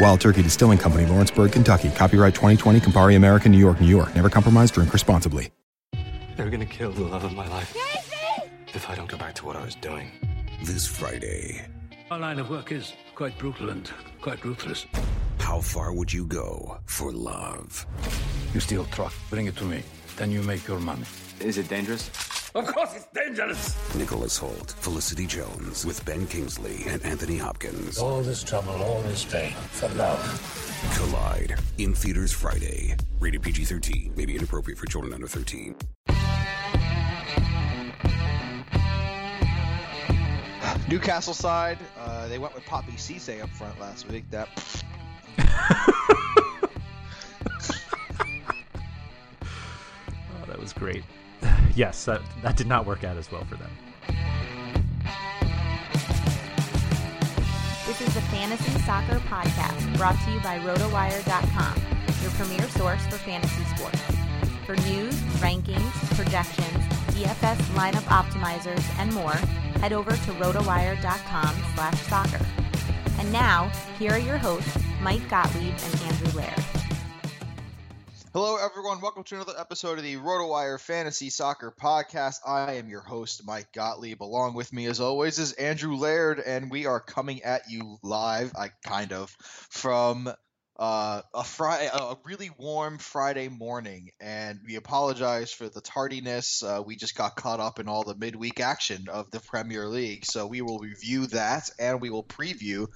Wild Turkey Distilling Company, Lawrenceburg, Kentucky. Copyright 2020, Campari America, New York, New York. Never compromise, drink responsibly. They're gonna kill the love of my life. Casey! If I don't go back to what I was doing. This Friday. Our line of work is quite brutal and quite ruthless. How far would you go for love? You steal truck, bring it to me, then you make your money. Is it dangerous? Of course it's dangerous! Nicholas Hoult, Felicity Jones, with Ben Kingsley and Anthony Hopkins. All this trouble, all this pain, for love. Collide, in theaters Friday. Rated PG-13, may be inappropriate for children under 13. Newcastle side, they went with Poppy Cisse up front last week. That... oh, that was great. Yes, that did not work out as well for them. This is the Fantasy Soccer Podcast, brought to you by RotoWire.com, your premier source for fantasy sports. For news, rankings, projections, DFS lineup optimizers, and more, head over to RotoWire.com/soccer. And now, here are your hosts, Mike Gottlieb and Andrew Laird. Hello, everyone. Welcome to another episode of the RotoWire Fantasy Soccer Podcast. I am your host, Mike Gottlieb. Along with me, as always, is Andrew Laird, and we are coming at you live, from a really warm Friday morning. And we apologize for the tardiness. We just got caught up in all the midweek action of the Premier League, so we will review that, and we will preview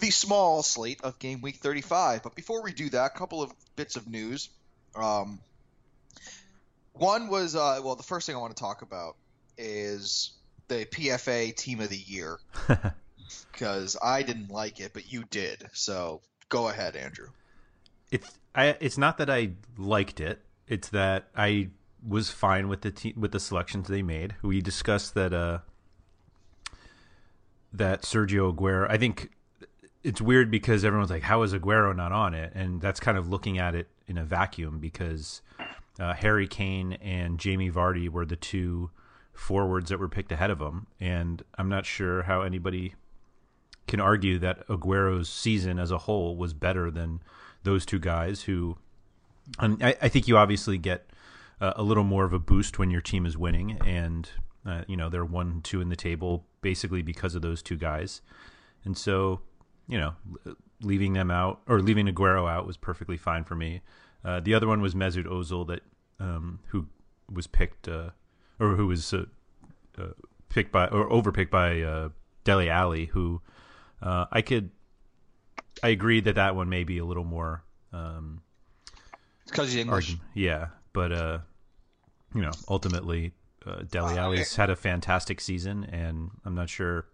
the small slate of game week 35. But before we do that, a couple of bits of news. One was, the first thing I want to talk about is the PFA Team of the Year, because I didn't like it, but you did. So go ahead, Andrew. It's not that I liked it. It's that I was fine with the selections they made. We discussed that Sergio Aguero, I think. It's weird because everyone's like, how is Aguero not on it? And that's kind of looking at it in a vacuum because Harry Kane and Jamie Vardy were the two forwards that were picked ahead of him. And I'm not sure how anybody can argue that Aguero's season as a whole was better than those two guys who – and I think you obviously get a little more of a boost when your team is winning. And, they're 1-2 in the table basically because of those two guys. And so – leaving them out or leaving Aguero out was perfectly fine for me. The other one was Mesut Ozil, that who was picked or who was picked by or overpicked by Dele Alli, who I agreed that one may be a little more. It's because he's English. Yeah, but you know, ultimately, Dele Alli's had a fantastic season, and I'm not sure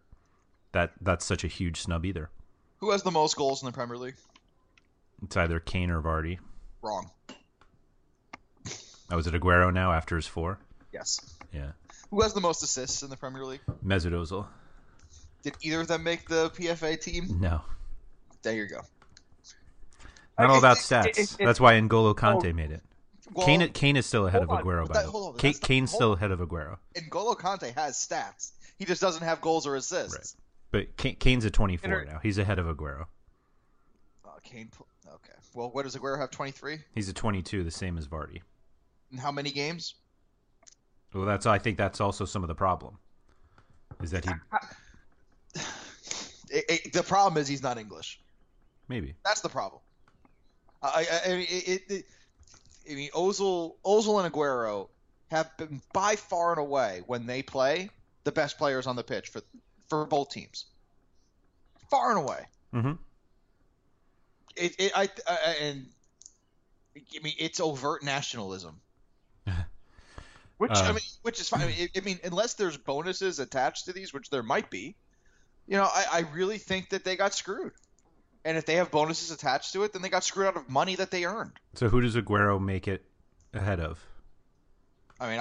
that that's such a huge snub either. Who has the most goals in the Premier League? It's either Kane or Vardy. Wrong. Oh, is it Aguero now after his 4? Yes. Yeah. Who has the most assists in the Premier League? Mesut Ozil. Did either of them make the PFA team? No. There you go. Not all about stats. That's why N'Golo Kante made it. Well, Kane is still ahead of Aguero, by the way. Kane's still ahead of Aguero. N'Golo Kante has stats. He just doesn't have goals or assists. Right. But Kane's at 24 now. He's ahead of Aguero. Kane. Okay. Well, what does Aguero have, 23? He's at 22, the same as Vardy. And how many games? Well, I think that's also some of the problem. Is that he... the problem is he's not English. Maybe. That's the problem. I mean, Ozil and Aguero have been by far and away, when they play, the best players on the pitch for both teams. Far and away. Mm-hmm. It's overt nationalism, which is fine. Unless there's bonuses attached to these, which there might be, you know, I really think that they got screwed. And if they have bonuses attached to it, then they got screwed out of money that they earned. So who does Aguero make it ahead of? I mean,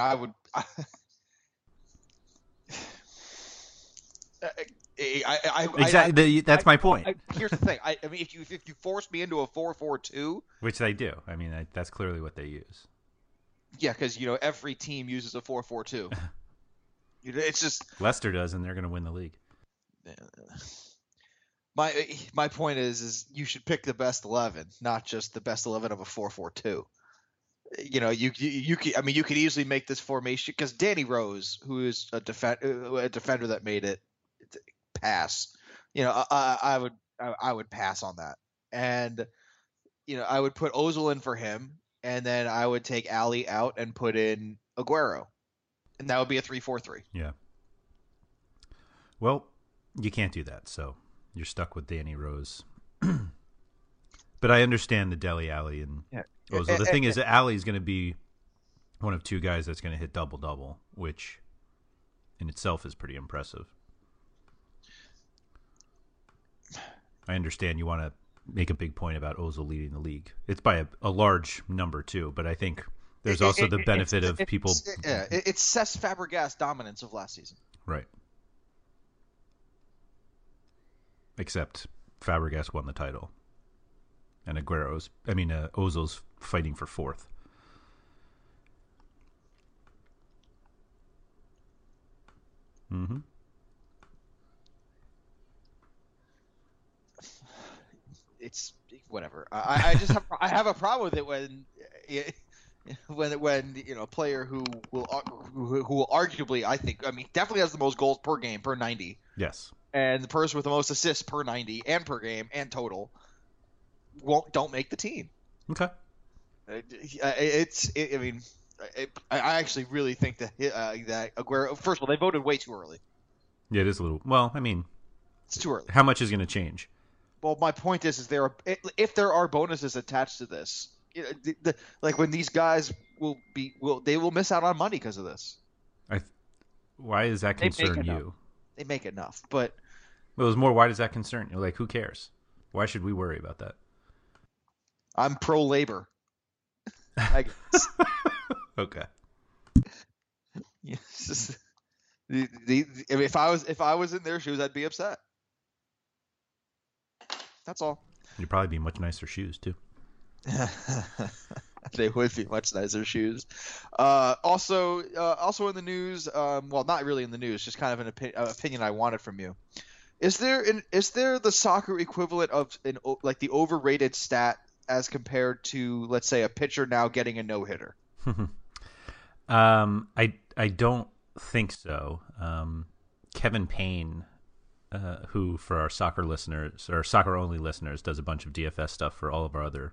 Exactly. That's my point. Here's the thing. I mean, if you force me into a 4-4-2, which they do. I mean, that's clearly what they use. Yeah, because you know every team uses a 4-4-2. It's just Leicester does, and they're going to win the league. My point is you should pick the best 11, not just the best 11 of a 4-4-2. You know, you could easily make this formation because Danny Rose, who is a defender that made it. Pass, you know, I would pass on that, and you know I would put Ozil in for him, and then I would take Alli out and put in Aguero, and that would be a 3-4-3. Yeah. Well, you can't do that, so you're stuck with Danny Rose. But I understand the Dele Alli and Ozil. The thing is, Alli is going to be one of two guys that's going to hit double-double, which in itself is pretty impressive. I understand you want to make a big point about Ozil leading the league. It's by a large number, too, but I think there's also the benefit of people... It's Cesc Fabregas' dominance of last season. Right. Except Fabregas won the title. And Ozil's fighting for fourth. Mm-hmm. It's whatever. I just have a problem with it when you know a player who will arguably definitely has the most goals per game per 90. Yes. And the person with the most assists per 90 and per game and total don't make the team. Okay. I actually really think that Aguero. First of all, they voted way too early. Yeah, it is a little. Well, I mean, it's too early. How much is going to change? Well, my point is if there are bonuses attached to this, you know, like when these guys will miss out on money because of this. Why does that concern you? They make enough, but well, it was more. Why does that concern you? Like, who cares? Why should we worry about that? I'm pro labor. I guess. Okay. Yeah, just, if I was in their shoes, I'd be upset. That's all. You'd probably be much nicer shoes, too. They would be much nicer shoes. Also in the news, well, not really in the news, just kind of an opinion I wanted from you. Is there the soccer equivalent of like the overrated stat as compared to, let's say, a pitcher now getting a no-hitter? I don't think so. Kevin Payne who, for our soccer listeners or soccer only listeners, does a bunch of DFS stuff for all of our other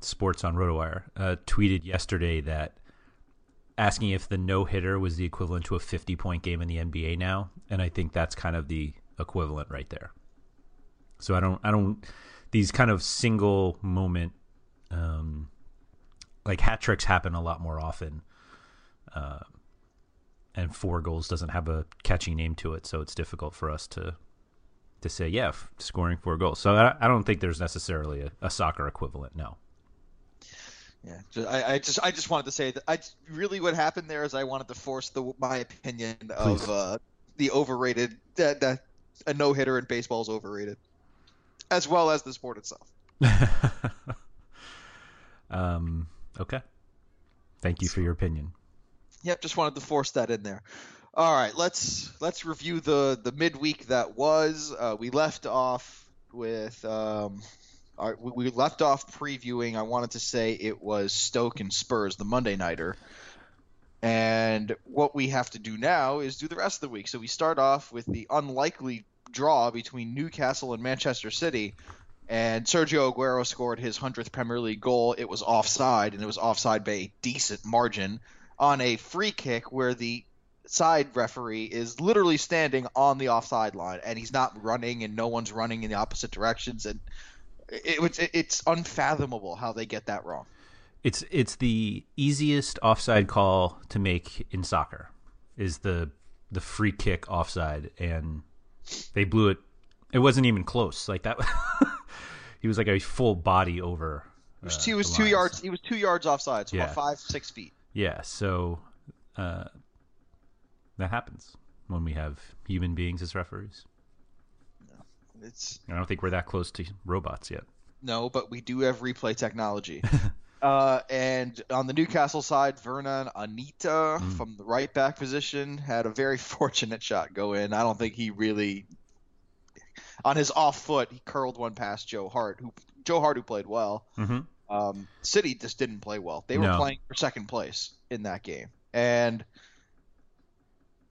sports on RotoWire, tweeted yesterday that asking if the no hitter was the equivalent to a 50-point game in the NBA now, and I think that's kind of the equivalent right there. So I don't these kind of single moment like hat tricks happen a lot more often. And 4 goals doesn't have a catchy name to it, so it's difficult for us to say, yeah, scoring 4 goals. So I don't think there's necessarily a soccer equivalent, no. Yeah, I just wanted to say that really what happened there is I wanted to force my opinion of the overrated that a no-hitter in baseball is overrated, as well as the sport itself. Okay. Thank you for your opinion. Yep, just wanted to force that in there. All right, let's review the midweek that was. We left off with we left off previewing. I wanted to say it was Stoke and Spurs, the Monday nighter. And what we have to do now is do the rest of the week. So we start off with the unlikely draw between Newcastle and Manchester City. And Sergio Aguero scored his 100th Premier League goal. It was offside, and it was offside by a decent margin, on a free kick where the side referee is literally standing on the offside line, and he's not running, and no one's running in the opposite directions, and it's unfathomable how they get that wrong. It's the easiest offside call to make in soccer is the free kick offside, and they blew it. It wasn't even close. Like that, he was like a full body over. He was 2 yards. He was 2 yards offside, so about 5-6 feet. Yeah, so that happens when we have human beings as referees. No, I don't think we're that close to robots yet. No, but we do have replay technology. And on the Newcastle side, Vernon Anita from the right back position had a very fortunate shot go in. I don't think he really – on his off foot, he curled one past Joe Hart, who played well. Mm-hmm. City just didn't play well. They were playing for second place in that game, and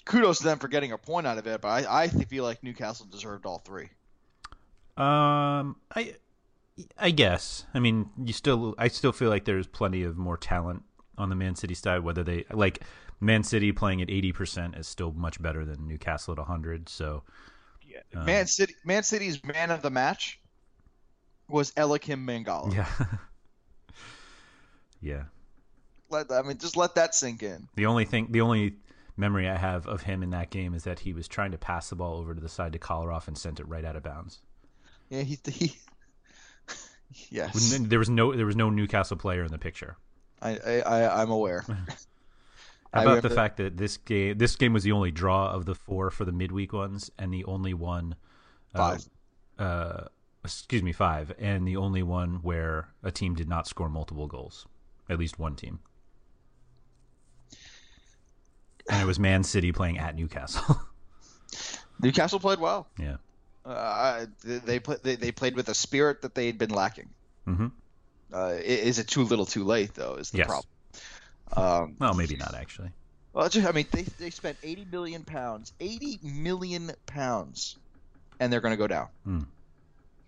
kudos to them for getting a point out of it. But I feel like Newcastle deserved all three. I guess. I mean, I still feel like there's plenty of more talent on the Man City side. Whether they like Man City playing at 80% is still much better than Newcastle at 100. So, yeah. Man City's man of the match was Eliakim Mangala. Yeah. Yeah. Just let that sink in. The only memory I have of him in that game is that he was trying to pass the ball over to the side to Kolarov and sent it right out of bounds. Yeah, he yes. There was no Newcastle player in the picture. I'm aware. How about the fact that this game was the only draw of the 4 for the midweek ones, and the only one 5, and the only one where a team did not score multiple goals. At least one team. And it was Man City playing at Newcastle. Newcastle played well. Yeah. They played with a spirit that they had been lacking. Mm-hmm. Is it too little too late, though, is the problem. Well, maybe not, actually. Well, they spent £80 million, and they're going to go down. Mm.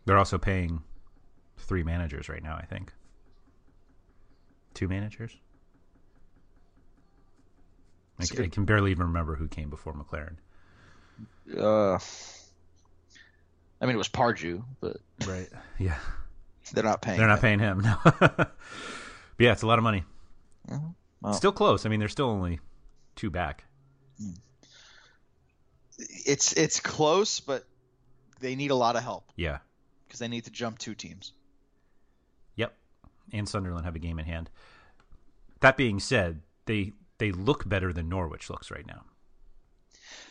They're also paying 3 managers right now, I think. 2 managers? I can barely even remember who came before McLaren. It was Pardew, but right, yeah, they're not paying. They're not paying him. No. But yeah, it's a lot of money. Mm-hmm. Wow. Still close. I mean, they're still only 2 back. It's close, but they need a lot of help. Yeah, because they need to jump 2 teams. And Sunderland have a game in hand. That being said, they look better than Norwich looks right now.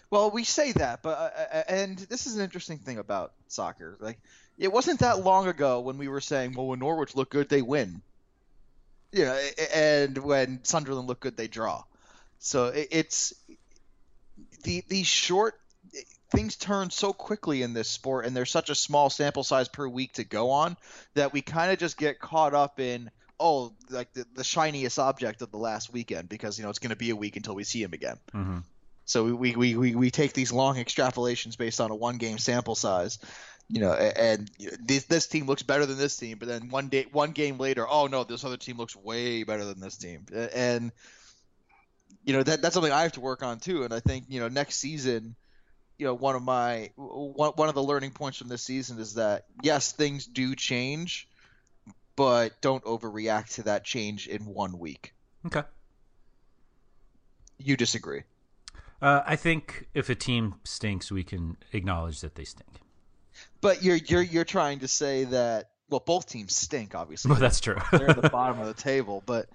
Well, we say that, but and this is an interesting thing about soccer. Like, it wasn't that long ago when we were saying, well, when Norwich look good, they win. Yeah, and when Sunderland look good, they draw. So it's the short things turn so quickly in this sport, and there's such a small sample size per week to go on that we kind of just get caught up in, the shiniest object of the last weekend because, it's going to be a week until we see him again. Mm-hmm. So we take these long extrapolations based on a one-game sample size, you know, and this team looks better than this team, but then one game later, oh no, this other team looks way better than this team, and you know that's something I have to work on too. And I think you know next season, you know, one of the learning points from this season is that yes, things do change, but don't overreact to that change in 1 week. Okay. You disagree. I think if a team stinks, we can acknowledge that they stink. But you're trying to say that, well, both teams stink, obviously. Well, that's true. They're at the bottom of the table, but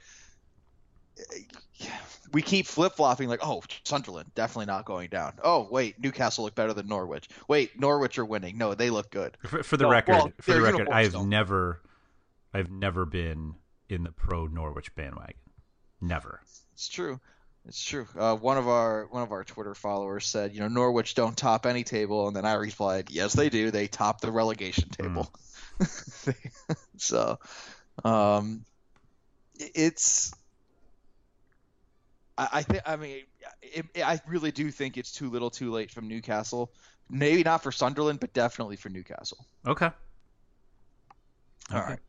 we keep flip-flopping like, oh, Sunderland, definitely not going down. Oh, wait, Newcastle look better than Norwich. Wait, Norwich are winning. No, they look good. For the record, I've never been in the pro-Norwich bandwagon. Never. It's true. It's true. One of our Twitter followers said, you know, Norwich don't top any table, and then I replied, yes, they do. They top the relegation table. So, I really do think it's too little, too late from Newcastle. Maybe not for Sunderland, but definitely for Newcastle. Okay. All right.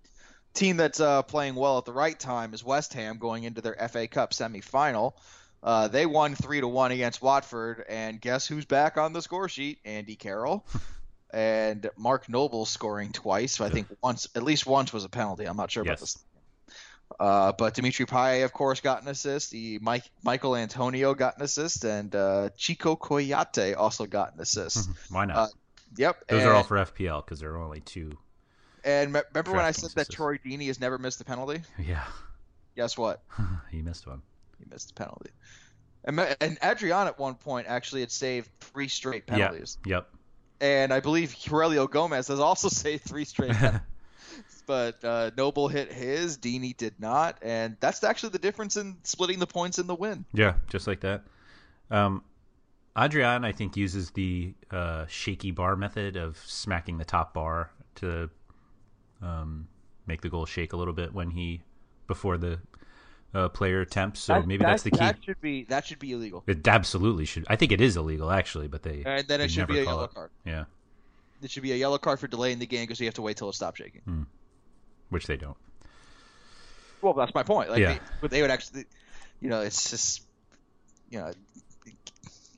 Team that's playing well at the right time is West Ham going into their FA Cup semi-final. They won 3-1 against Watford, and guess who's back on the score sheet? Andy Carroll and Mark Noble scoring twice. So I think at least once was a penalty. I'm not sure about this. But Dimitri Payet, of course, got an assist. Michael Antonio got an assist, and Chico Koyate also got an assist. Why not? Yep. Those are all for FPL because there are only two. And remember when I said that Troy Deeney has never missed a penalty? Yeah. Guess what? He missed one. He missed a penalty. And Adrian at one point actually had saved three straight penalties. Yep. And I believe Aurelio Gomez has also saved three straight penalties. But Noble hit his, Deeney did not. And that's actually the difference in splitting the points in the win. Yeah, just like that. Adrian, I think, uses the shaky bar method of smacking the top bar to make the goal shake a little bit before the player attempts. So maybe that's the key. That should be illegal. It absolutely should. I think it is illegal actually, but and then it should be a yellow card. Yeah. It should be a yellow card for delaying the game because you have to wait till it stops shaking. Mm. Which they don't. Well, that's my point. Like, they would actually, you know, it's just, you know,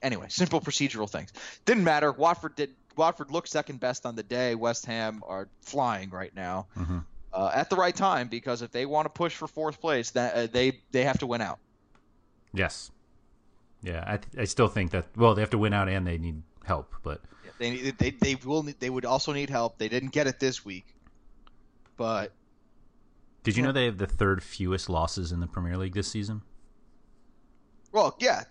anyway, simple procedural things. Didn't matter. Watford looked second best on the day. West Ham are flying right now at the right time because if they want to push for fourth place, that they have to win out. Yes. Yeah, I still think that. Well, they have to win out and they need help, but yeah, they would also need help. They didn't get it this week, but did you know they have the third fewest losses in the Premier League this season? Well, yeah,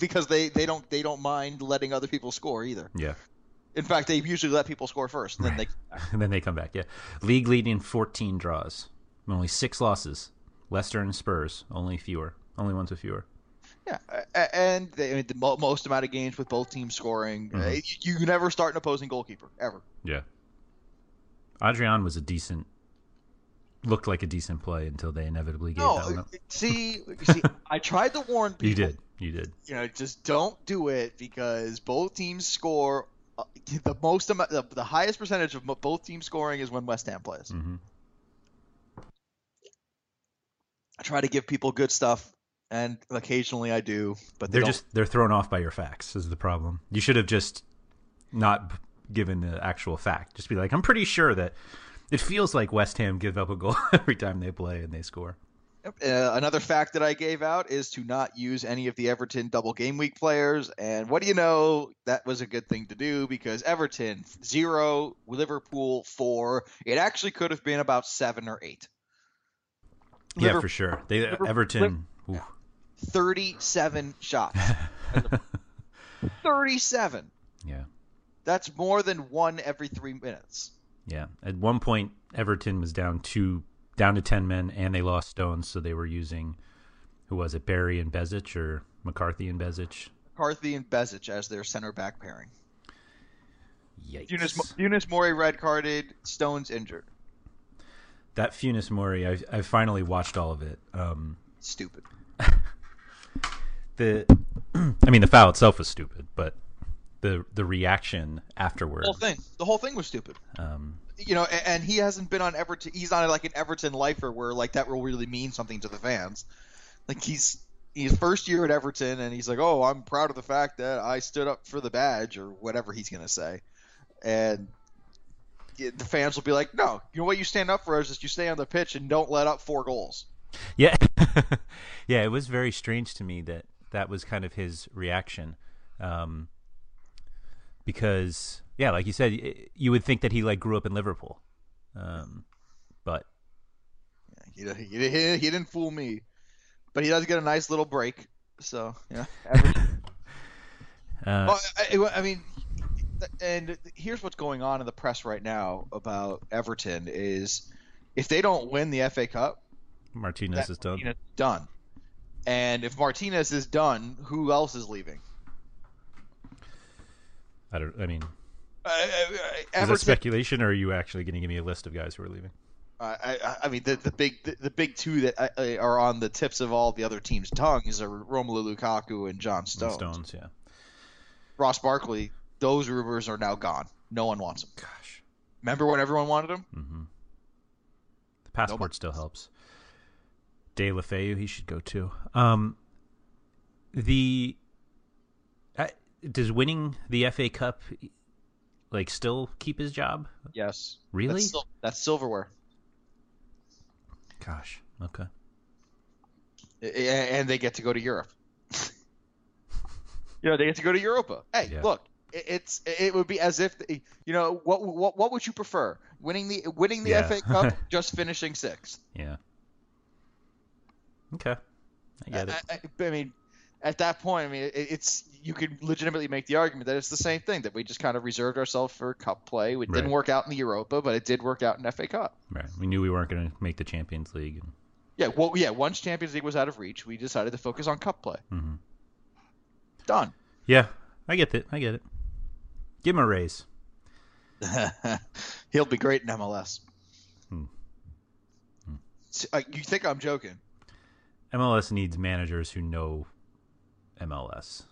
because they don't mind letting other people score either. Yeah. In fact, they usually let people score first, and then they come back. Yeah. League leading 14 draws, only 6 losses. Leicester and Spurs, only ones with fewer. Yeah, and the most amount of games with both teams scoring. Mm-hmm. You never start an opposing goalkeeper ever. Yeah. Adrian was looked like a decent play until they inevitably gave that one up. See, I tried to warn people. You did. You know, just don't do it because both teams score. The highest percentage of both teams scoring is when West Ham plays. Mm-hmm. I try to give people good stuff, and occasionally I do, but they're thrown off by your facts is the problem. You should have just not given the actual fact. Just be like, I'm pretty sure that it feels like West Ham give up a goal every time they play and they score. Another fact that I gave out is to not use any of the Everton double game week players. And what do you know? That was a good thing to do because Everton 0, Liverpool 4. It actually could have been about 7 or 8. Yeah, for sure. Everton 37 shots. 37. Yeah. That's more than one every 3 minutes. Yeah. At one point, Everton was down to 10 men, and they lost Stones, so they were using, who was it, Barry and Bezic, or McCarthy and Bezic? McCarthy and Bezic as their center-back pairing. Yikes. Funes Mori red-carded, Stones injured. That Funes Mori, I finally watched all of it. Stupid. the I mean, the foul itself was stupid, but the reaction afterwards. The whole thing was stupid. You know, and he hasn't been on Everton. He's not like an Everton lifer where like that will really mean something to the fans. Like he's first year at Everton, and he's like, oh, I'm proud of the fact that I stood up for the badge or whatever he's gonna say, and the fans will be like, no, you know what you stand up for is that you stay on the pitch and don't let up 4 goals. Yeah, yeah, it was very strange to me that that was kind of his reaction, because yeah, like you said, you would think that he like grew up in Liverpool, but yeah, he didn't fool me. But he does get a nice little break, so yeah. Well, I mean, and here's what's going on in the press right now about Everton is if they don't win the FA Cup, Martinez is done. And if Martinez is done, who else is leaving? Everton, is that speculation, or are you actually going to give me a list of guys who are leaving? I mean, the big two that are on the tips of all the other teams' tongues are Romelu Lukaku and John Stones. Yeah. Ross Barkley. Those rumors are now gone. No one wants him. Gosh. Remember when everyone wanted him? Mm-hmm. The passport still helps. De La Feu, he should go too. Does winning the FA Cup like still keep his job? Yes. Really? That's silverware. Gosh. Okay. And they get to go to Europe. You know, they get to go to Europa. Hey, yeah. Look, it would be as if what would you prefer? Winning the FA Cup, just finishing 6th? Yeah. Okay. I get it. I mean, at that point, I mean, it's you could legitimately make the argument that it's the same thing, that we just kind of reserved ourselves for cup play. It didn't work out in the Europa, but it did work out in FA Cup. Right. We knew we weren't going to make the Champions League. Yeah. Well, yeah. Once Champions League was out of reach, we decided to focus on cup play. Mm-hmm. Done. Yeah. I get it. Give him a raise. He'll be great in MLS. You think I'm joking? MLS needs managers who know MLS.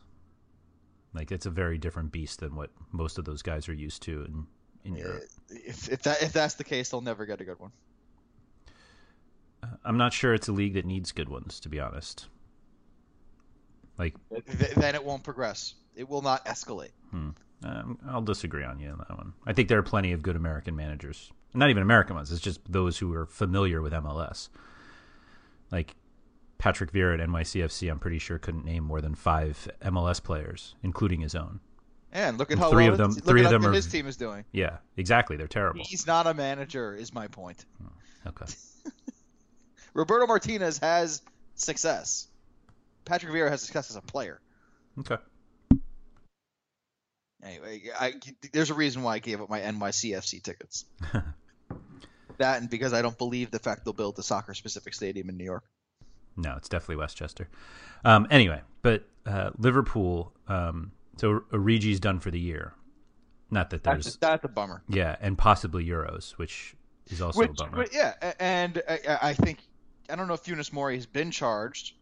Like, it's a very different beast than what most of those guys are used to in Europe. If that's the case, they'll never get a good one. I'm not sure it's a league that needs good ones, to be honest. Like, then it won't progress. It will not escalate. I'll disagree on you on that one. I think there are plenty of good American managers. Not even American ones. It's just those who are familiar with MLS. Like, Patrick Vieira at NYCFC, I'm pretty sure, couldn't name more than 5 MLS players, including his own. And look at how well his team is doing. Yeah, exactly. They're terrible. He's not a manager, is my point. Oh, okay. Roberto Martinez has success. Patrick Vieira has success as a player. Okay. Anyway, there's a reason why I gave up my NYCFC tickets. That, and because I don't believe the fact they'll build the soccer-specific stadium in New York. No, it's definitely Westchester. Anyway, but Liverpool, so Origi's done for the year. Not that there's... That's a bummer. Yeah, and possibly Euros, which is also a bummer. Yeah, and I think... I don't know if Funes Mori has been charged.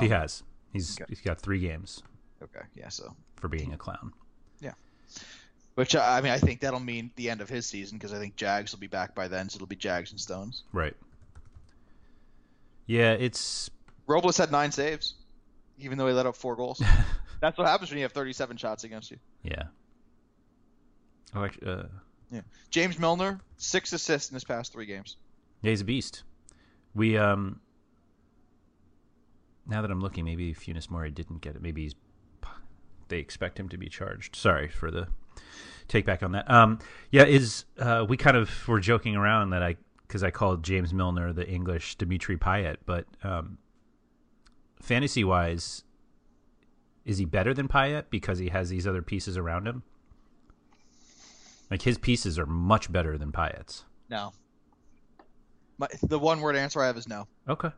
He has. He's got 3 games. Okay, yeah, so... For being a clown. Yeah. Which, I mean, I think that'll mean the end of his season, because I think Jags will be back by then, so it'll be Jags and Stones. Right. Yeah, it's... Robles had 9 saves, even though he let up 4 goals. That's what happens when you have 37 shots against you. Yeah. Oh, actually, yeah. James Milner, 6 assists in his past 3 games. Yeah, he's a beast. We, now that I'm looking, maybe Funes Mori didn't get it. Maybe they expect him to be charged. Sorry for the take back on that. Yeah, we kind of were joking around that because I called James Milner the English Dimitri Payet, but fantasy-wise, is he better than Payet because he has these other pieces around him? Like, his pieces are much better than Payet's. No. The one-word answer I have is no. Okay.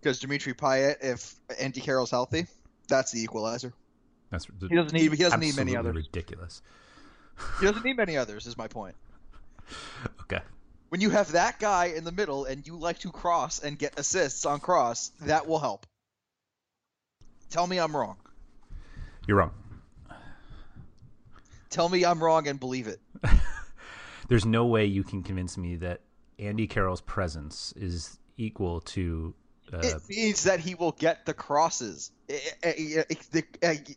Because Dimitri Payet, if Andy Carroll's healthy, that's the equalizer. He doesn't need many others. Ridiculous. He doesn't need many others, is my point. Okay. When you have that guy in the middle and you like to cross and get assists on cross, that will help. Tell me I'm wrong. You're wrong. Tell me I'm wrong and believe it. There's no way you can convince me that Andy Carroll's presence is equal to... it means that he will get the crosses.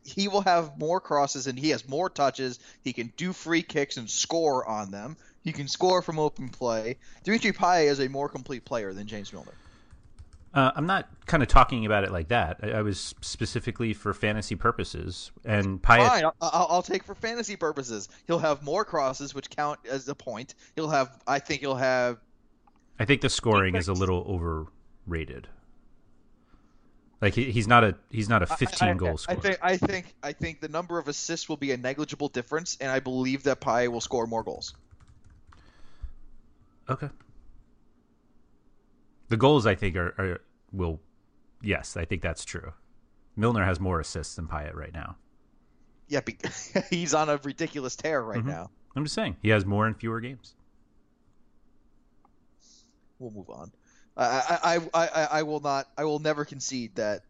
He will have more crosses, and he has more touches. He can do free kicks and score on them. He can score from open play. Dimitri Payet is a more complete player than James Milner. I'm not kind of talking about it like that. I was specifically for fantasy purposes. And Payet... Fine, I'll take for fantasy purposes. He'll have more crosses, which count as a point. He'll have... I think he'll have... I think the scoring is a little overrated. Like he's not a 15 goal scorer. I think the number of assists will be a negligible difference, and I believe that Payet will score more goals. Okay. The goals I think will, yes, I think that's true. Milner has more assists than Payet right now. Yeah, he's on a ridiculous tear right now. I'm just saying he has more in fewer games. We'll move on. I will never concede that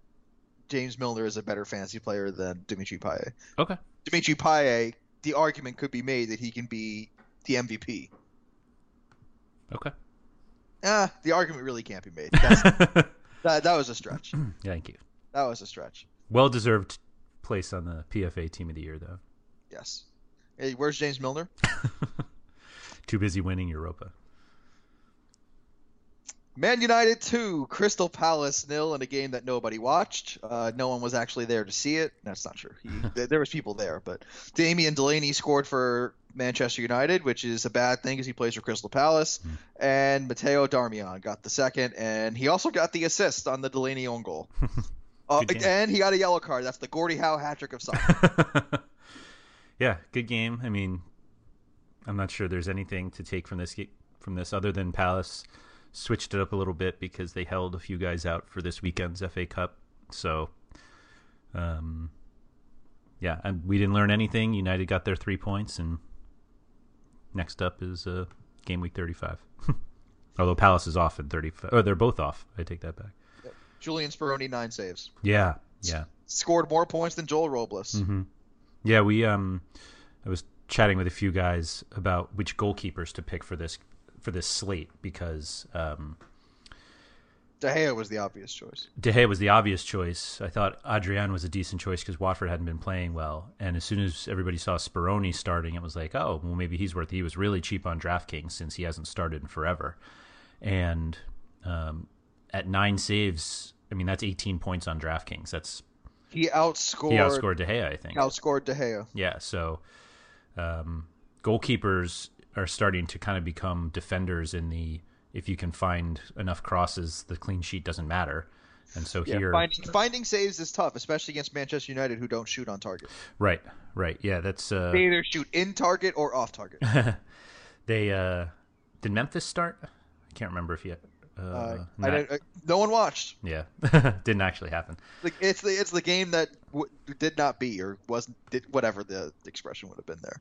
James Milner is a better fantasy player than Dimitri Payet. Okay. Dimitri Payet, the argument could be made that he can be the MVP. Okay. The argument really can't be made. That was a stretch. Thank you. That was a stretch. Well-deserved place on the PFA Team of the Year, though. Yes. Hey, where's James Milner? Too busy winning Europa. Man United 2, Crystal Palace 0 in a game that nobody watched. No one was actually there to see it. That's not true. There was people there, but Damian Delaney scored for Manchester United, which is a bad thing because he plays for Crystal Palace. And Mateo Darmian got the second, and he also got the assist on the Delaney own goal. And he got a yellow card. That's the Gordie Howe hat trick of soccer. Yeah, good game. I mean, I'm not sure there's anything to take from this other than Palace switched it up a little bit because they held a few guys out for this weekend's FA Cup. So, and we didn't learn anything. United got their 3 points, and next up is game week 35. Although Palace is off in 35. Oh, they're both off. I take that back. Yep. Julian Speroni, 9 saves. Yeah, yeah. Scored more points than Joel Robles. Mm-hmm. Yeah, we. I was chatting with a few guys about which goalkeepers to pick for this slate because De Gea was the obvious choice. I thought Adrian was a decent choice because Watford hadn't been playing well. And as soon as everybody saw Speroni starting, it was like, oh, well, maybe he's worth it. He was really cheap on DraftKings since he hasn't started in forever. And at 9 saves, I mean, that's 18 points on DraftKings. He outscored De Gea, I think. Yeah, so goalkeepers are starting to kind of become defenders in the, if you can find enough crosses, the clean sheet doesn't matter. And so here... Finding saves is tough, especially against Manchester United, who don't shoot on target. Right. Yeah, that's... they either shoot in target or off target. They... did Memphis start? I can't remember if yet. No one watched. Yeah. Didn't actually happen. It's the game that did not be, or wasn't... whatever the expression would have been there.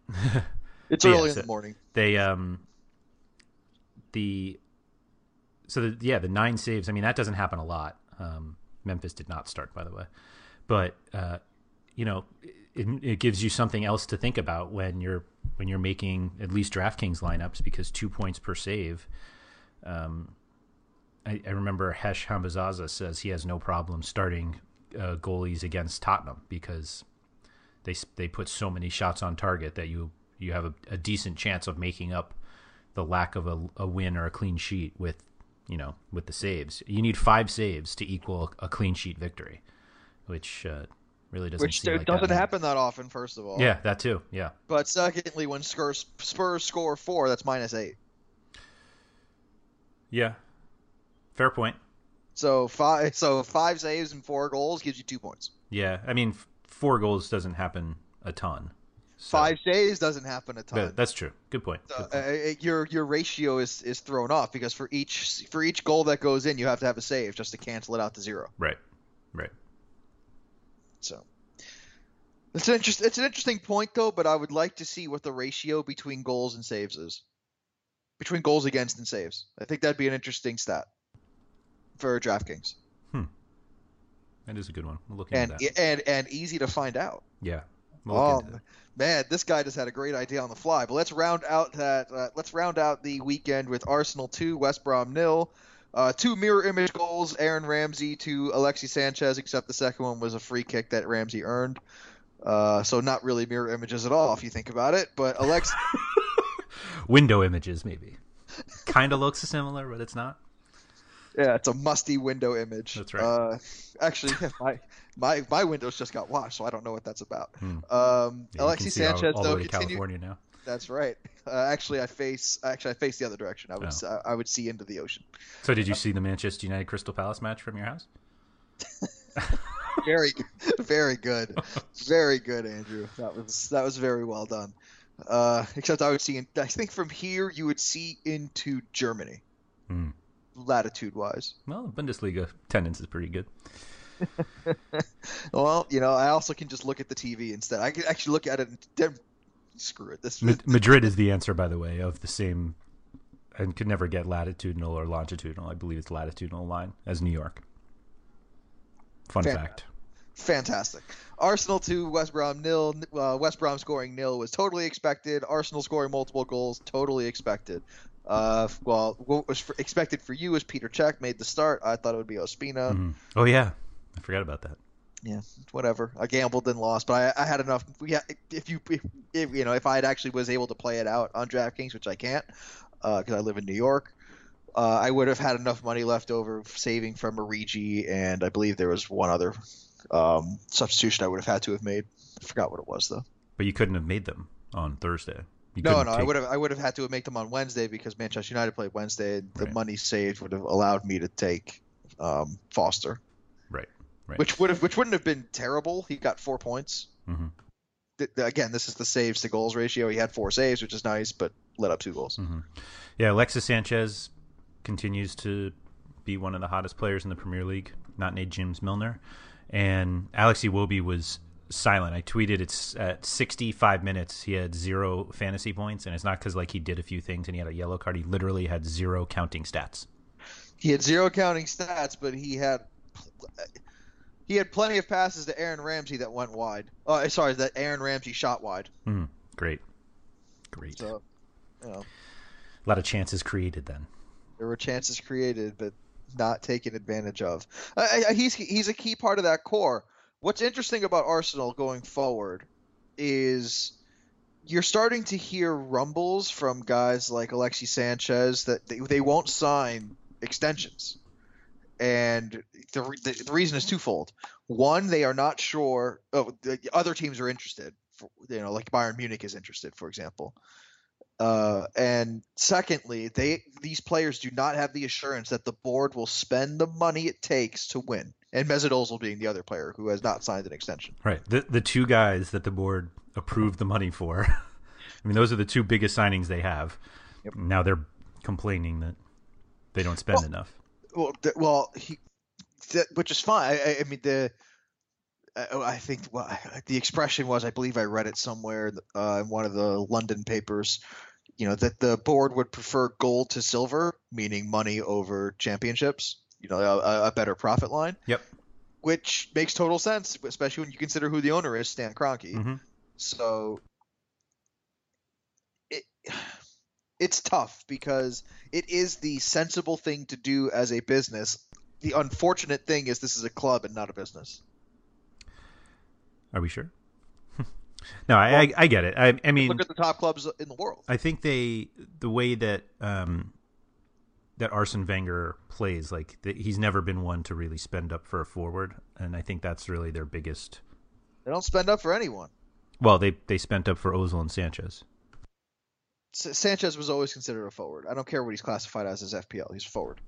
It's early in the morning. They the 9 saves. I mean, that doesn't happen a lot. Memphis did not start, by the way, but it gives you something else to think about when you're making at least DraftKings lineups because 2 points per save. I remember Hesh Hambazaza says he has no problem starting goalies against Tottenham because they put so many shots on target that you have a decent chance of making up the lack of a win or a clean sheet with the saves. You need 5 saves to equal a clean sheet victory, which really doesn't seem like that. Which doesn't happen that often, first of all. Yeah, that too, yeah. But secondly, when Spurs score 4, that's -8. Yeah, fair point. So 5 saves and 4 goals gives you 2 points. Yeah, I mean, 4 goals doesn't happen a ton. So, 5 saves doesn't happen a ton. That's true. Good point. Your ratio is thrown off because for each goal that goes in, you have to have a save just to cancel it out to 0. Right. So it's an interesting point though, but I would like to see what the ratio between goals and saves is. Between goals against and saves, I think that'd be an interesting stat for DraftKings. That is a good one. We'll look into that. And easy to find out. Yeah. We'll look into that. Man, this guy just had a great idea on the fly. But let's round out that. Let's round out the weekend with Arsenal 2, West Brom 0. Two mirror image goals, Aaron Ramsey to Alexis Sanchez, except the second one was a free kick that Ramsey earned. So not really mirror images at all if you think about it. But Alexis... window images, maybe. Kind of looks similar, but it's not. Yeah, it's a musty window image. That's right. Actually, my windows just got washed, so I don't know what that's about. Yeah, Alexis Sanchez, all though, continue. California now. That's right. Actually, I face the other direction. I would see into the ocean. So, did you see the Manchester United Crystal Palace match from your house? Very good, Andrew. That was very well done. Except I would see. I think from here you would see into Germany. Latitude-wise. Well, the Bundesliga attendance is pretty good. Well, I also can just look at the TV instead. I can actually look at it and screw it. This Madrid is the answer, by the way, of the same, and could never get latitudinal or longitudinal. I believe it's latitudinal line as New York. Fun fact. Fantastic. Arsenal 2, West Brom 0. West Brom scoring 0 was totally expected. Arsenal scoring multiple goals, totally expected. What was expected for you is Peter Cech made the start. I thought it would be Ospina. Oh yeah, I forgot about that. Yeah, whatever. I gambled and lost, but I had enough. Yeah, if I had actually was able to play it out on DraftKings, which I can't, because I live in New York, I would have had enough money left over saving from Origi, and I believe there was one other substitution I would have had to have made. I forgot what it was though. But you couldn't have made them on Thursday. I would have had to make them on Wednesday because Manchester United played Wednesday. The money saved would have allowed me to take Foster, right? Which wouldn't have been terrible. He got 4 points. Mm-hmm. Again, this is the saves to goals ratio. He had 4 saves, which is nice, but let up 2 goals. Mm-hmm. Yeah, Alexis Sanchez continues to be one of the hottest players in the Premier League, not named James Milner, and Alexi Iwobi was silent. I tweeted it's at 65 minutes he had 0 fantasy points, and it's not because he did a few things and he had a yellow card. He literally had 0 counting stats. But he had plenty of passes to Aaron Ramsey that went wide. That Aaron Ramsey shot wide. Great. So, a lot of chances created then. There were chances created, but not taken advantage of. He's a key part of that core. What's interesting about Arsenal going forward is you're starting to hear rumbles from guys like Alexis Sanchez that they won't sign extensions. And the reason is twofold. One, they are not sure. Oh, other teams are interested, like Bayern Munich is interested, for example. And secondly, these players do not have the assurance that the board will spend the money it takes to win. And Mesut Ozil being the other player who has not signed an extension. Right. The two guys that the board approved the money for. I mean, those are the two biggest signings they have. Yep. Now they're complaining that they don't spend enough. Which is fine. I think the expression was, I believe I read it somewhere in one of the London papers, that the board would prefer gold to silver, meaning money over championships. A better profit line. Yep. Which makes total sense, especially when you consider who the owner is, Stan Kroenke. Mm-hmm. So it's tough because it is the sensible thing to do as a business. The unfortunate thing is this is a club and not a business. Are we sure? No, I get it. I mean, look at the top clubs in the world. I think the way that that Arsene Wenger plays, he's never been one to really spend up for a forward, and I think that's really their biggest. They don't spend up for anyone. Well, they spent up for Ozil and Sanchez. Sanchez was always considered a forward. I don't care what he's classified as his FPL. He's forward.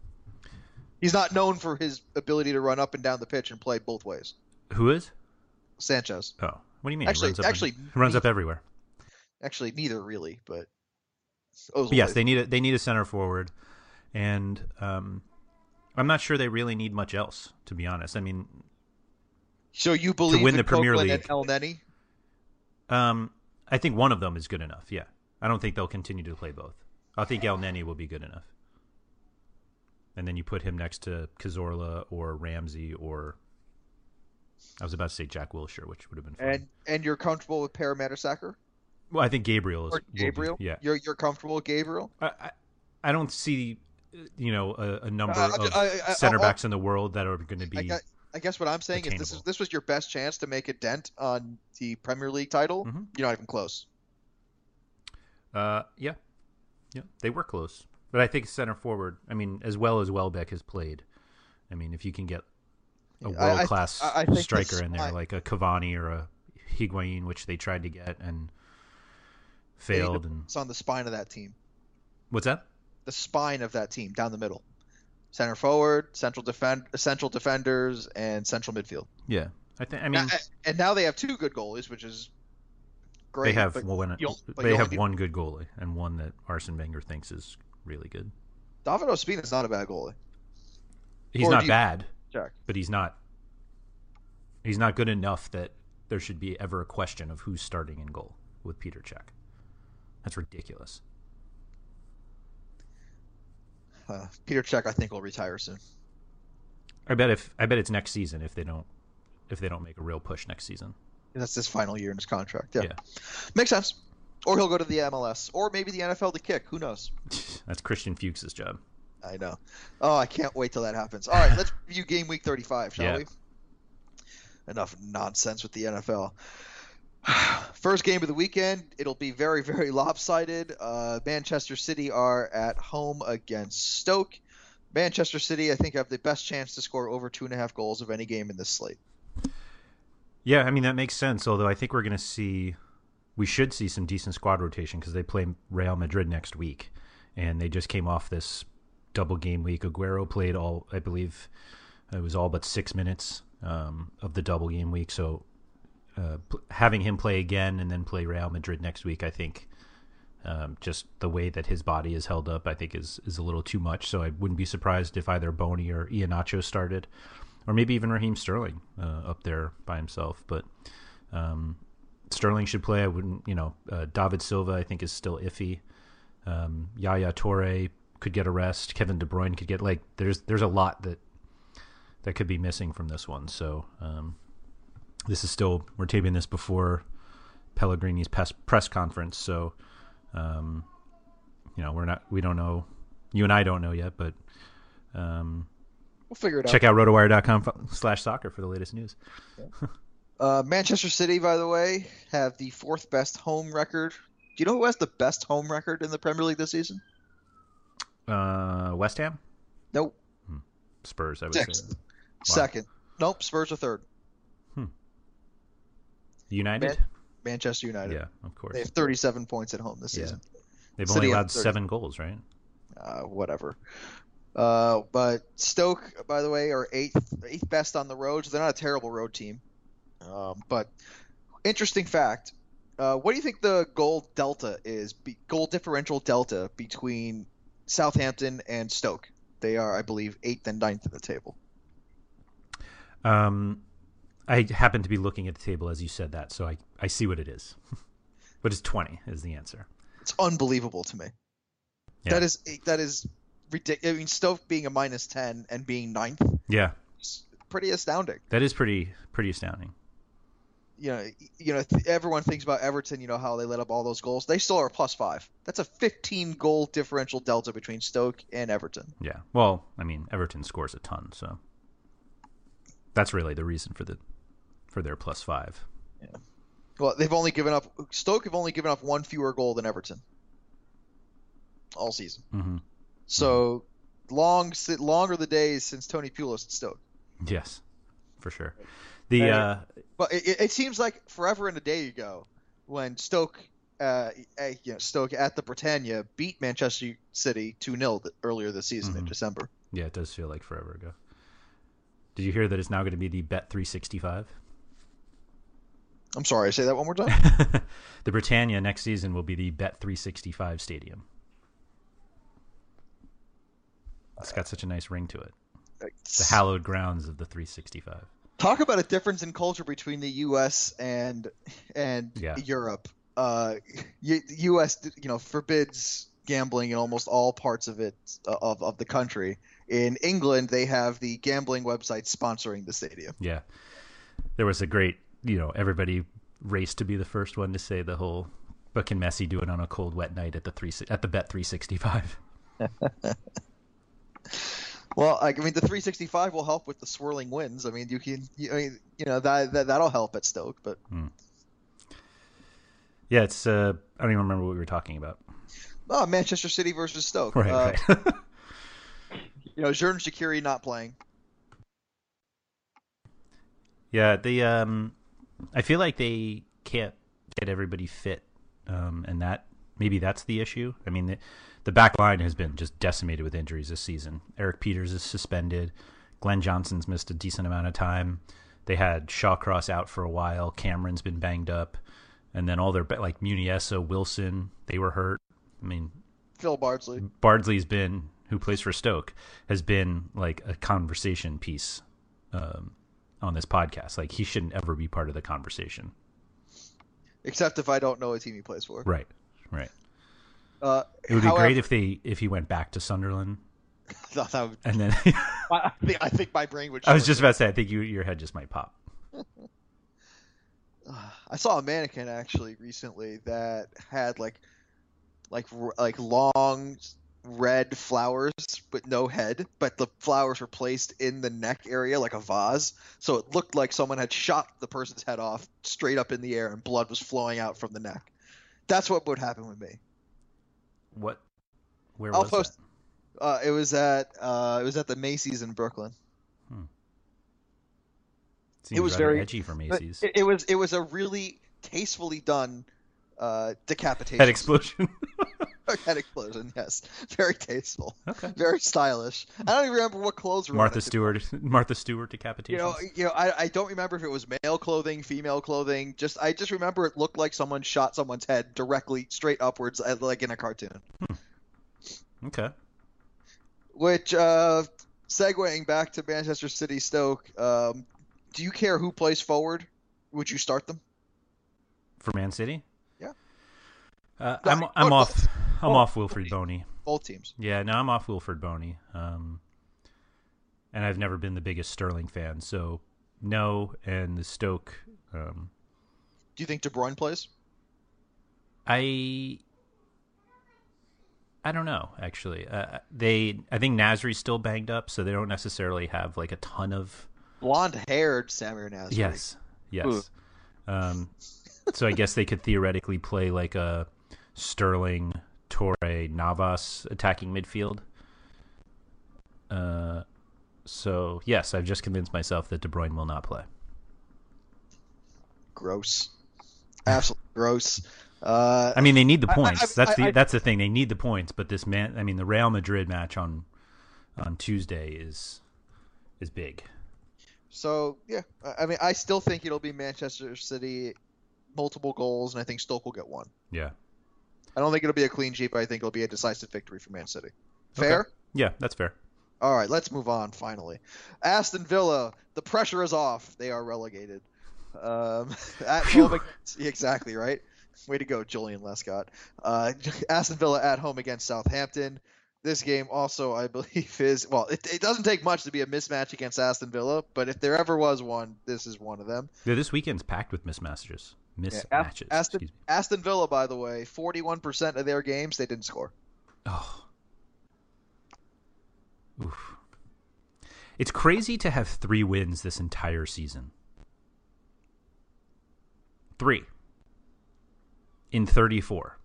He's not known for his ability to run up and down the pitch and play both ways. Who is? Sanchez. Oh, what do you mean? He runs up everywhere. Actually, neither really, but Ozil. Yes, they need a center forward. And I'm not sure they really need much else, to be honest. I mean, so you believe to win the Premier League, and El Neni? I think one of them is good enough. Yeah, I don't think they'll continue to play both. I think El Neni will be good enough, and then you put him next to Cazorla or Ramsey or I was about to say Jack Wilshere, which would have been fun. And you're comfortable with Per Mertesacker? Well, I think Gabriel is. Or Gabriel? Yeah. You're comfortable with Gabriel? I don't see, a number of center backs in the world that are going to be I guess what I'm saying is this was your best chance to make a dent on the Premier League title. Mm-hmm. You're not even close. Yeah, they were close. But I think center forward, as well as Welbeck has played. If you can get a world-class striker in there, like a Cavani or a Higuain, which they tried to get and failed. And it's on the spine of that team. What's that? The spine of that team, down the middle. Center forward, central defenders, and central midfield. Yeah. And now they have two good goalies, which is great. They have one good goalie and one that Arsene Wenger thinks is really good. David Ospina is not a bad goalie. He's not bad, Jack. But he's not good enough that there should be ever a question of who's starting in goal with Peter Cech. That's ridiculous. Peter Cech, I think, will retire soon. I bet it's next season if they don't make a real push next season. And that's his final year in his contract. Yeah, makes sense. Or he'll go to the MLS, or maybe the NFL to kick. Who knows? That's Christian Fuchs' job. I know. Oh, I can't wait till that happens. All right, let's review game week 35, shall we? Enough nonsense with the NFL. First game of the weekend, it'll be very, very lopsided. Manchester City are at home against Stoke. Manchester City, I think, have the best chance to score over 2.5 goals of any game in this slate. Yeah, that makes sense, although I think we should see some decent squad rotation because they play Real Madrid next week, and they just came off this double game week. Aguero played all but 6 minutes of the double game week, so having him play again and then play Real Madrid next week, I think just the way that his body is held up, I think is a little too much. So I wouldn't be surprised if either Boney or Iheanacho started, or maybe even Raheem Sterling up there by himself. But Sterling should play. I wouldn't, David Silva I think is still iffy. Yaya Toure could get a rest. Kevin De Bruyne could get there's a lot that could be missing from this one. So this is still, we're taping this before Pellegrini's press conference. So we don't know. You and I don't know yet, but we'll figure it out. Check out rotowire.com/soccer for the latest news. Okay. Manchester City, by the way, have the fourth best home record. Do you know who has the best home record in the Premier League this season? West Ham? Nope. Spurs, I would say. Wow. Second. Nope, Spurs are third. United? Manchester United. Yeah, of course. They have 37 points at home this season. They've only allowed 7 goals, right? Whatever. But Stoke, by the way, are eighth best on the road, so they're not a terrible road team. But interesting fact. What do you think the goal differential delta between Southampton and Stoke? They are, I believe, 8th and 9th in the table. I happen to be looking at the table as you said that, so I see what it is. But it's 20 is the answer. It's unbelievable to me. Yeah. That is ridiculous. Stoke being a -10 and being 9th. Yeah. It's pretty astounding. That is pretty astounding. Everyone thinks about Everton, how they let up all those goals. They still are +5. That's a 15-goal differential delta between Stoke and Everton. Yeah. Well, Everton scores a ton, so that's really the reason for their +5. Yeah. Well, Stoke have only given up one fewer goal than Everton all season. Mm-hmm. So longer the days since Tony Pulis at Stoke. Yes, for sure. But it seems like forever and a day ago when Stoke, Stoke at the Britannia beat Manchester City 2-0 earlier this season in December. Yeah, it does feel like forever ago. Did you hear that it's now going to be the Bet365? I'm sorry, say that one more time. The Britannia next season will be the Bet365 Stadium. It's got such a nice ring to it. It's the hallowed grounds of the 365. Talk about a difference in culture between the U.S. and Europe. U.S. forbids gambling in almost all parts of it of the country. In England, they have the gambling website sponsoring the stadium. Yeah, there was a great, everybody raced to be the first one to say the whole, but can Messi do it on a cold, wet night at the Bet 365? Well, I mean, the 365 will help with the swirling winds. I mean, that'll help at Stoke, but. Mm. Yeah, it's, I don't even remember what we were talking about. Oh, Manchester City versus Stoke. Right. Xherdan Shaqiri not playing. Yeah, I feel like they can't get everybody fit, and that maybe that's the issue. I mean, the back line has been just decimated with injuries this season. Eric Peters is suspended. Glenn Johnson's missed a decent amount of time. They had Shawcross out for a while. Cameron's been banged up, and then all their like Muniesa, Wilson, they were hurt. I mean, Phil Bardsley. Bardsley's been, who plays for Stoke, has been like a conversation piece on this podcast. Like, he shouldn't ever be part of the conversation. Except if I don't know what team he plays for. Right. It would be great if he went back to Sunderland. I think my brain would. I was just about to say, I think your head just might pop. I saw a mannequin actually recently that had like long red flowers but no head, but the flowers were placed in the neck area like a vase, so it looked like someone had shot the person's head off straight up in the air and blood was flowing out from the neck. That's what would happen with me. What? Where I'll was post, that? It was at the Macy's in Brooklyn. It was very edgy for Macy's. It was a really tastefully done decapitation. Head explosion. Head explosion, yes. Very tasteful. Okay. Very stylish. I don't even remember what clothes were. Martha Stewart decapitation. I don't remember if it was male clothing, female clothing. I just remember it looked like someone shot someone's head directly straight upwards, like in a cartoon. Okay. Which, segueing back to Manchester City Stoke, do you care who plays forward? Would you start them? For Man City? Yeah. I'm off Wilfried Boney. Both teams. Yeah, no, I'm off Wilfried Boney. And I've never been the biggest Sterling fan, so no. And the Stoke. Do you think De Bruyne plays? I don't know, actually. I think Nasri's still banged up, so they don't necessarily have like a ton of blonde-haired Samir Nasri. Yes. So I guess they could theoretically play like a Sterling, Torre, Navas attacking midfield. So, yes, I've just convinced myself that De Bruyne will not play. Gross. Absolutely gross. I mean, they need the points. That's the thing. They need the points. But this man, I mean, the Real Madrid match on Tuesday is big. So, yeah. I mean, I still think it'll be Manchester City multiple goals, and I think Stoke will get one. Yeah. I don't think it'll be a clean sheet, but I think it'll be a decisive victory for Man City. Fair? Okay. Yeah, that's fair. All right, let's move on, finally. Aston Villa, the pressure is off. They are relegated. At home, exactly, right? Way to go, Julian Lescott. Aston Villa at home against Southampton. This game also, I believe, is... Well, it doesn't take much to be a mismatch against Aston Villa, but if there ever was one, this is one of them. Yeah, this weekend's packed with mismatches. Mismatches. Yeah. Aston Villa, by the way, 41% of their games, they didn't score. Oh. Oof. It's crazy to have 3 wins this entire season. 3. In 34.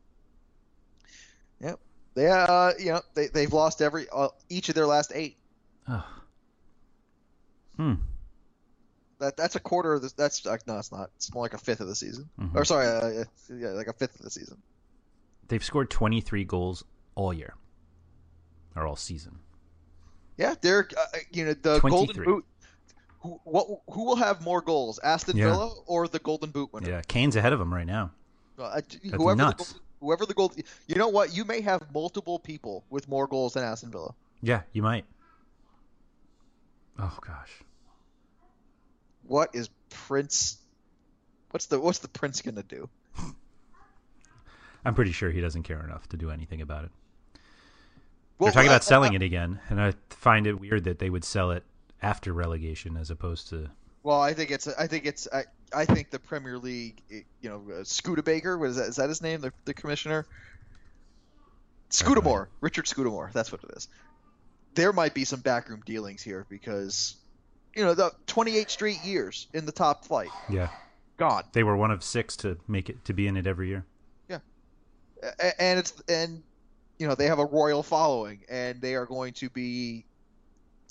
Yep. They've lost each of their last 8. Oh. That's a quarter of this. That's no, it's not. It's more like a fifth of the season. Mm-hmm. Or sorry, like a fifth of the season. They've scored 23 goals all year, or all season. Yeah, they're the 23. Golden Boot. Who will have more goals, Aston Villa or the Golden Boot winner? Yeah, Kane's ahead of them right now. Whoever nuts. Whoever the goal, you know what? You may have multiple people with more goals than Aston Villa. Yeah, you might. Oh gosh. What is Prince? What's the Prince gonna do? I'm pretty sure he doesn't care enough to do anything about it. They're talking about selling it again, and I find it weird that they would sell it after relegation as opposed to Well, I think the Premier League, you know, Studebaker, what is that? Is that his name? The commissioner? Scudamore, okay. Richard Scudamore. That's what it is. There might be some backroom dealings here because, you know, the 28 straight years in the top flight. Yeah. Gone. They were one of six to make it, to be in it every year. Yeah. And you know, they have a royal following, and they are going to be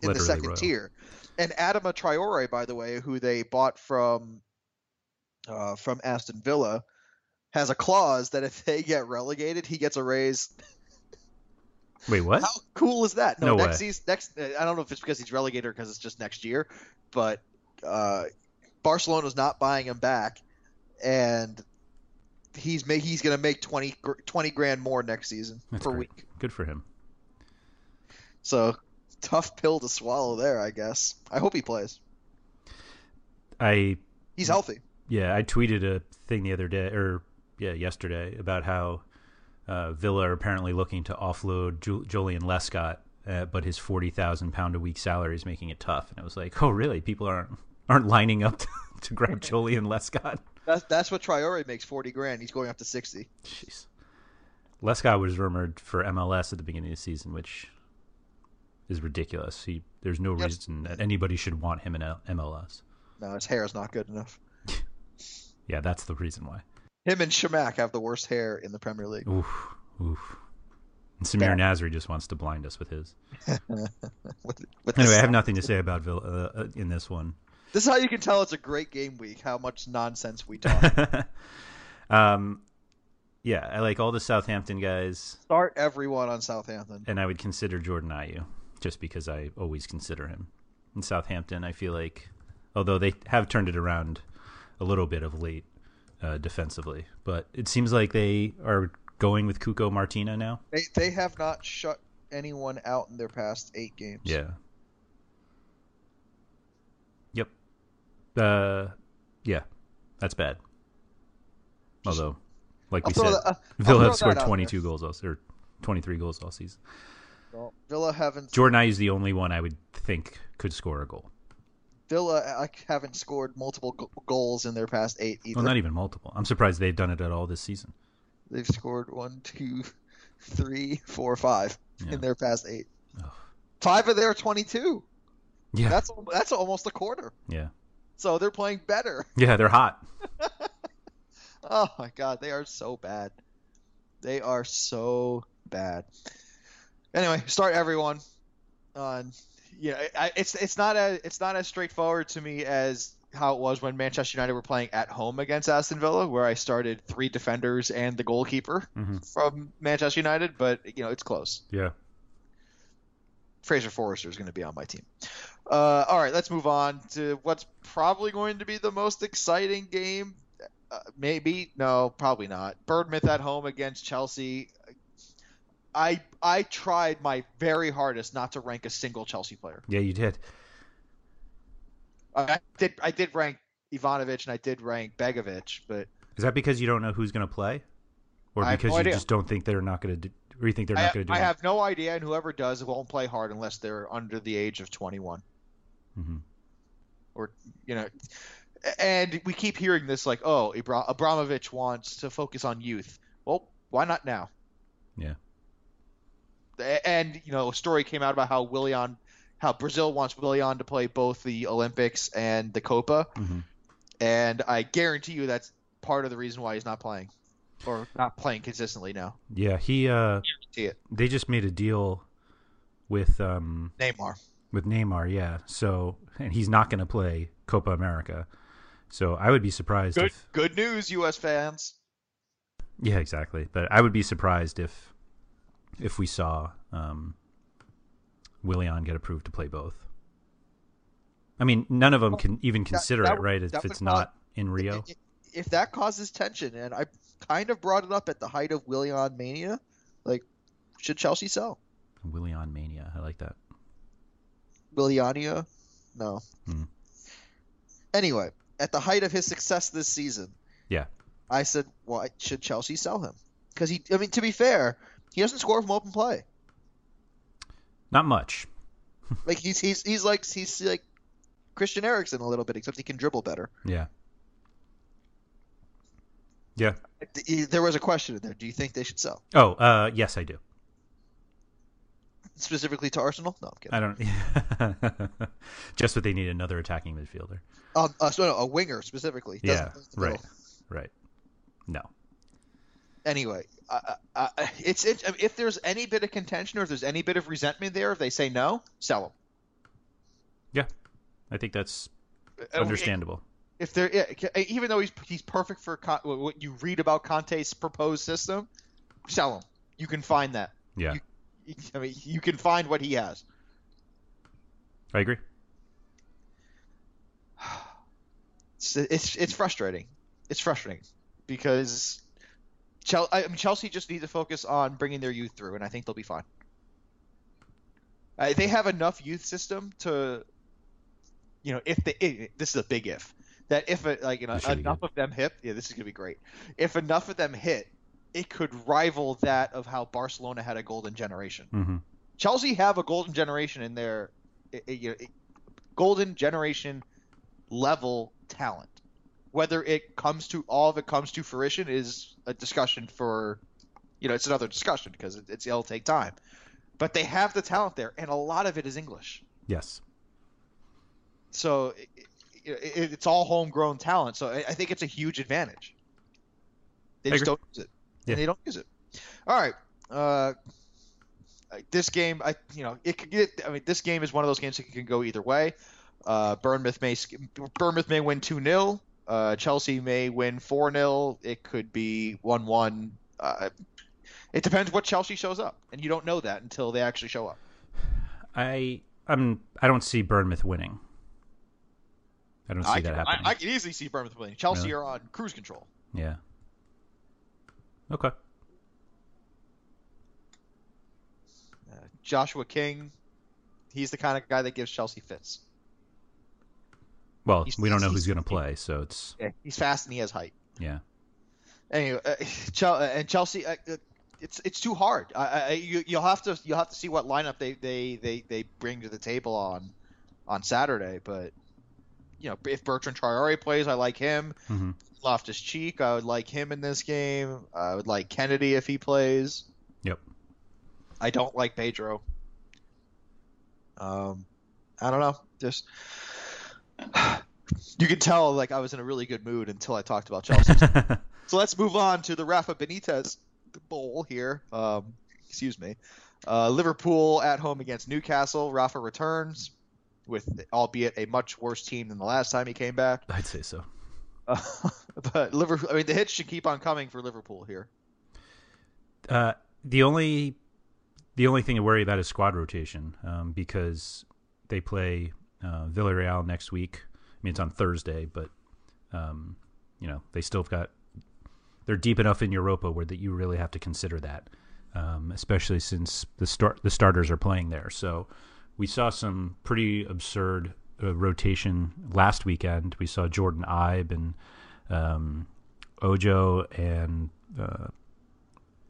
in literally the second royal tier. And Adama Traore, by the way, who they bought from Aston Villa, has a clause that if they get relegated, he gets a raise. Wait, what? How cool is that? No, next, I don't know if it's because he's relegated or because it's just next year, but Barcelona's not buying him back, and he's going to make 20 grand more next season. That's per great week. Good for him. So tough pill to swallow there, I guess. I hope he plays. He's healthy. Yeah, I tweeted a thing the other day, or yesterday, about how Villa are apparently looking to offload Julian Lescott, but his £40,000 a week salary is making it tough. And I was like, oh, really? People aren't lining up to grab Julian Lescott. That's what Traore makes, 40 grand. He's going up to 60. Jeez. Lescott was rumored for MLS at the beginning of the season, which is ridiculous. There's no reason that anybody should want him in MLS. No, his hair is not good enough. Yeah, that's the reason why. Him and Shamak have the worst hair in the Premier League. Oof, oof. And Samir Nasri just wants to blind us with his. Anyway, I have nothing to say about Villa in this one. This is how you can tell it's a great game week, how much nonsense we talk. Yeah, I like all the Southampton guys. Start everyone on Southampton. And I would consider Jordan Ayew, just because I always consider him. In Southampton, I feel like, although they have turned it around a little bit of late defensively, but it seems like they are going with Cuco Martina now. They have not shut anyone out in their past 8 games. Yeah. Yep. Yeah, that's bad. Although, like we said, Villa have scored 22 goals or 23 goals all season. Well, Villa haven't. Jordan Ayew is the only one I would think could score a goal. Villa, I haven't scored multiple goals in their past 8 either. Well, not even multiple. I'm surprised they've done it at all this season. They've scored 1, 2, 3, 4, 5 in their past 8. Oh. 5 of their 22. Yeah, that's almost a quarter. Yeah. So they're playing better. Yeah, they're hot. Oh my God, they are so bad. They are so bad. Anyway, start everyone on. Yeah, it's not as straightforward to me as how it was when Manchester United were playing at home against Aston Villa, where I started 3 defenders and the goalkeeper from Manchester United, but you know, it's close. Yeah. Fraser Forrester is going to be on my team. All right, let's move on to what's probably going to be the most exciting game. Maybe, no, probably not. Bournemouth at home against Chelsea. I tried my very hardest not to rank a single Chelsea player. Yeah, you did. I did rank Ivanovic and I did rank Begovic, but is that because you don't know who's going to play, or because you just don't think they're not going to do, or you think they're not going to do? I have no idea, and whoever does won't play hard unless they're under the age of 21. Mm-hmm. Or you know, and we keep hearing this like, oh, Abramovich wants to focus on youth. Well, why not now? Yeah. And, you know, a story came out about how Brazil wants Willian to play both the Olympics and the Copa. Mm-hmm. And I guarantee you that's part of the reason why he's not playing, or not playing consistently now. Yeah, they just made a deal with Neymar. With Neymar, yeah. So, and he's not going to play Copa America. So I would be surprised. Good news, U.S. fans. Yeah, exactly. But I would be surprised if we saw Willian get approved to play both. I mean, none of them can even consider it, right, if it's not in Rio. If that causes tension, and I kind of brought it up at the height of Willian mania, like, should Chelsea sell? Willian mania, I like that. Williania? No. Hmm. Anyway, at the height of his success this season, yeah, I said, why should Chelsea sell him? Because to be fair, he doesn't score from open play. Not much. Like he's like Christian Eriksen a little bit, except he can dribble better. Yeah. Yeah. There was a question in there. Do you think they should sell? Oh, yes, I do. Specifically to Arsenal? No, I'm kidding. I don't. Just what they need, another attacking midfielder. So a winger specifically. Yeah. Right. Right. No. Anyway, if there's any bit of contention or if there's any bit of resentment there, if they say no, sell them. Yeah, I think that's understandable. If there, even though he's perfect for what you read about Conte's proposed system, sell him. You can find that. Yeah. You can find what he has. I agree. It's frustrating. It's frustrating because Chelsea just need to focus on bringing their youth through, and I think they'll be fine. They have enough youth system to, you know, this is a big if, that if enough of them hit, yeah, this is gonna be great. If enough of them hit, it could rival that of how Barcelona had a golden generation. Mm-hmm. Chelsea have a golden generation in their golden generation level talent. Whether all of it comes to fruition is a discussion for, it's another discussion because it'll take time. But they have the talent there, and a lot of it is English. Yes. So it's all homegrown talent. So I think it's a huge advantage. They just don't use it. Yeah. And they don't use it. All right. This game, this game is one of those games that can go either way. Bournemouth may win 2-0. Chelsea may win 4-0. It could be 1-1. It depends what Chelsea shows up, and you don't know that until they actually show up. I don't see Bournemouth winning. I don't see that happening. I can easily see Bournemouth winning. Chelsea are on cruise control. Yeah. Okay. Joshua King, he's the kind of guy that gives Chelsea fits. Well, we don't know who's going to play, so it's... Yeah, he's fast and he has height. Yeah. Anyway, and Chelsea... It's too hard. You'll have to see what lineup they bring to the table on Saturday. But if Bertrand Traoré plays, I like him. Mm-hmm. Loftus-Cheek, I would like him in this game. I would like Kennedy if he plays. Yep. I don't like Pedro. I don't know. Just you can tell I was in a really good mood until I talked about Chelsea. So let's move on to the Rafa Benitez Bowl here. Excuse me. Liverpool at home against Newcastle. Rafa returns with, albeit a much worse team than the last time he came back. I'd say so. But Liverpool, the hits should keep on coming for Liverpool here. The only thing to worry about is squad rotation because they play Villarreal next week. I mean, it's on Thursday, but they still have got. They're deep enough in Europa where that you really have to consider that, especially since the starters are playing there. So we saw some pretty absurd rotation last weekend. We saw Jordan Ibe and Ojo, and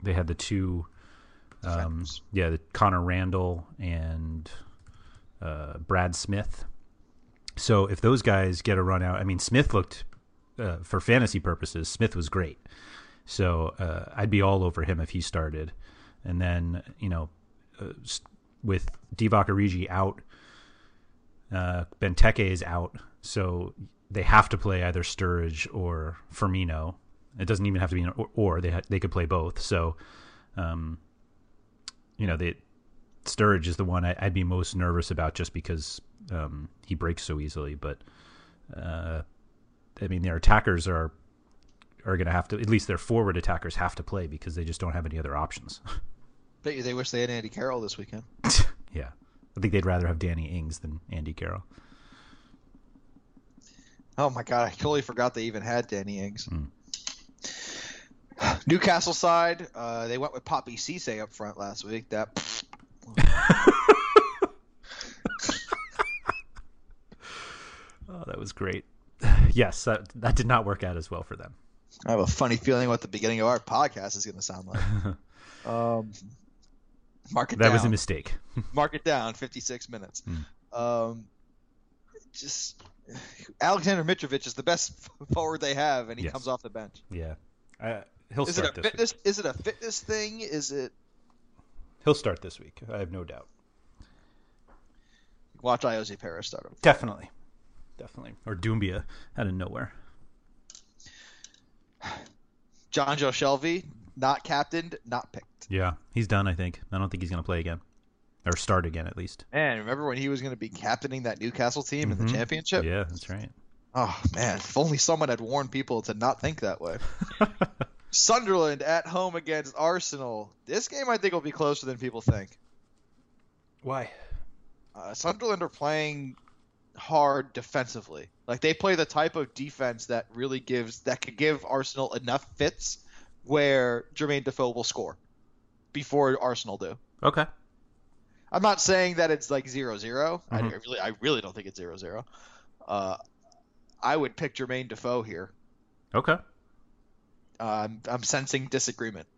they had the two, Connor Randall and Brad Smith. So if those guys get a run out, Smith looked. For fantasy purposes, Smith was great. So I'd be all over him if he started. And then, with Divock Origi out, Benteke is out. So they have to play either Sturridge or Firmino. It doesn't even have to be an or. They could play both. So, Sturridge is the one I'd be most nervous about just because he breaks so easily. But... their attackers are going to have to, at least their forward attackers have to play because they just don't have any other options. Bet you they wish they had Andy Carroll this weekend. Yeah. I think they'd rather have Danny Ings than Andy Carroll. Oh, my God. I totally forgot they even had Danny Ings. Mm. Newcastle side, they went with Poppy Cisse up front last week. That... Oh, that was great. Yes, that did not work out as well for them. I have a funny feeling what the beginning of our podcast is going to sound like. Mark it down. That was a mistake. Mark it down, 56 minutes. Mm. just Alexander Mitrovic is the best forward they have, and he comes off the bench. Yeah, he'll start this week. Is it a fitness thing? Is it? He'll start this week. I have no doubt. Watch Iose Perez start him. Definitely. Definitely. Or Doumbia out of nowhere. Jonjo Shelvey, not captained, not picked. Yeah, he's done, I think. I don't think he's going to play again. Or start again, at least. Man, remember when he was going to be captaining that Newcastle team in the championship? Yeah, that's right. Oh, man. If only someone had warned people to not think that way. Sunderland at home against Arsenal. This game, I think, will be closer than people think. Why? Sunderland are playing hard defensively. Like, they play the type of defense that really gives – that could give Arsenal enough fits where Jermaine Defoe will score before Arsenal do. Okay. I'm not saying that it's like 0-0. I really don't think it's 0-0. I would pick Jermaine Defoe here. Okay. I'm sensing disagreement.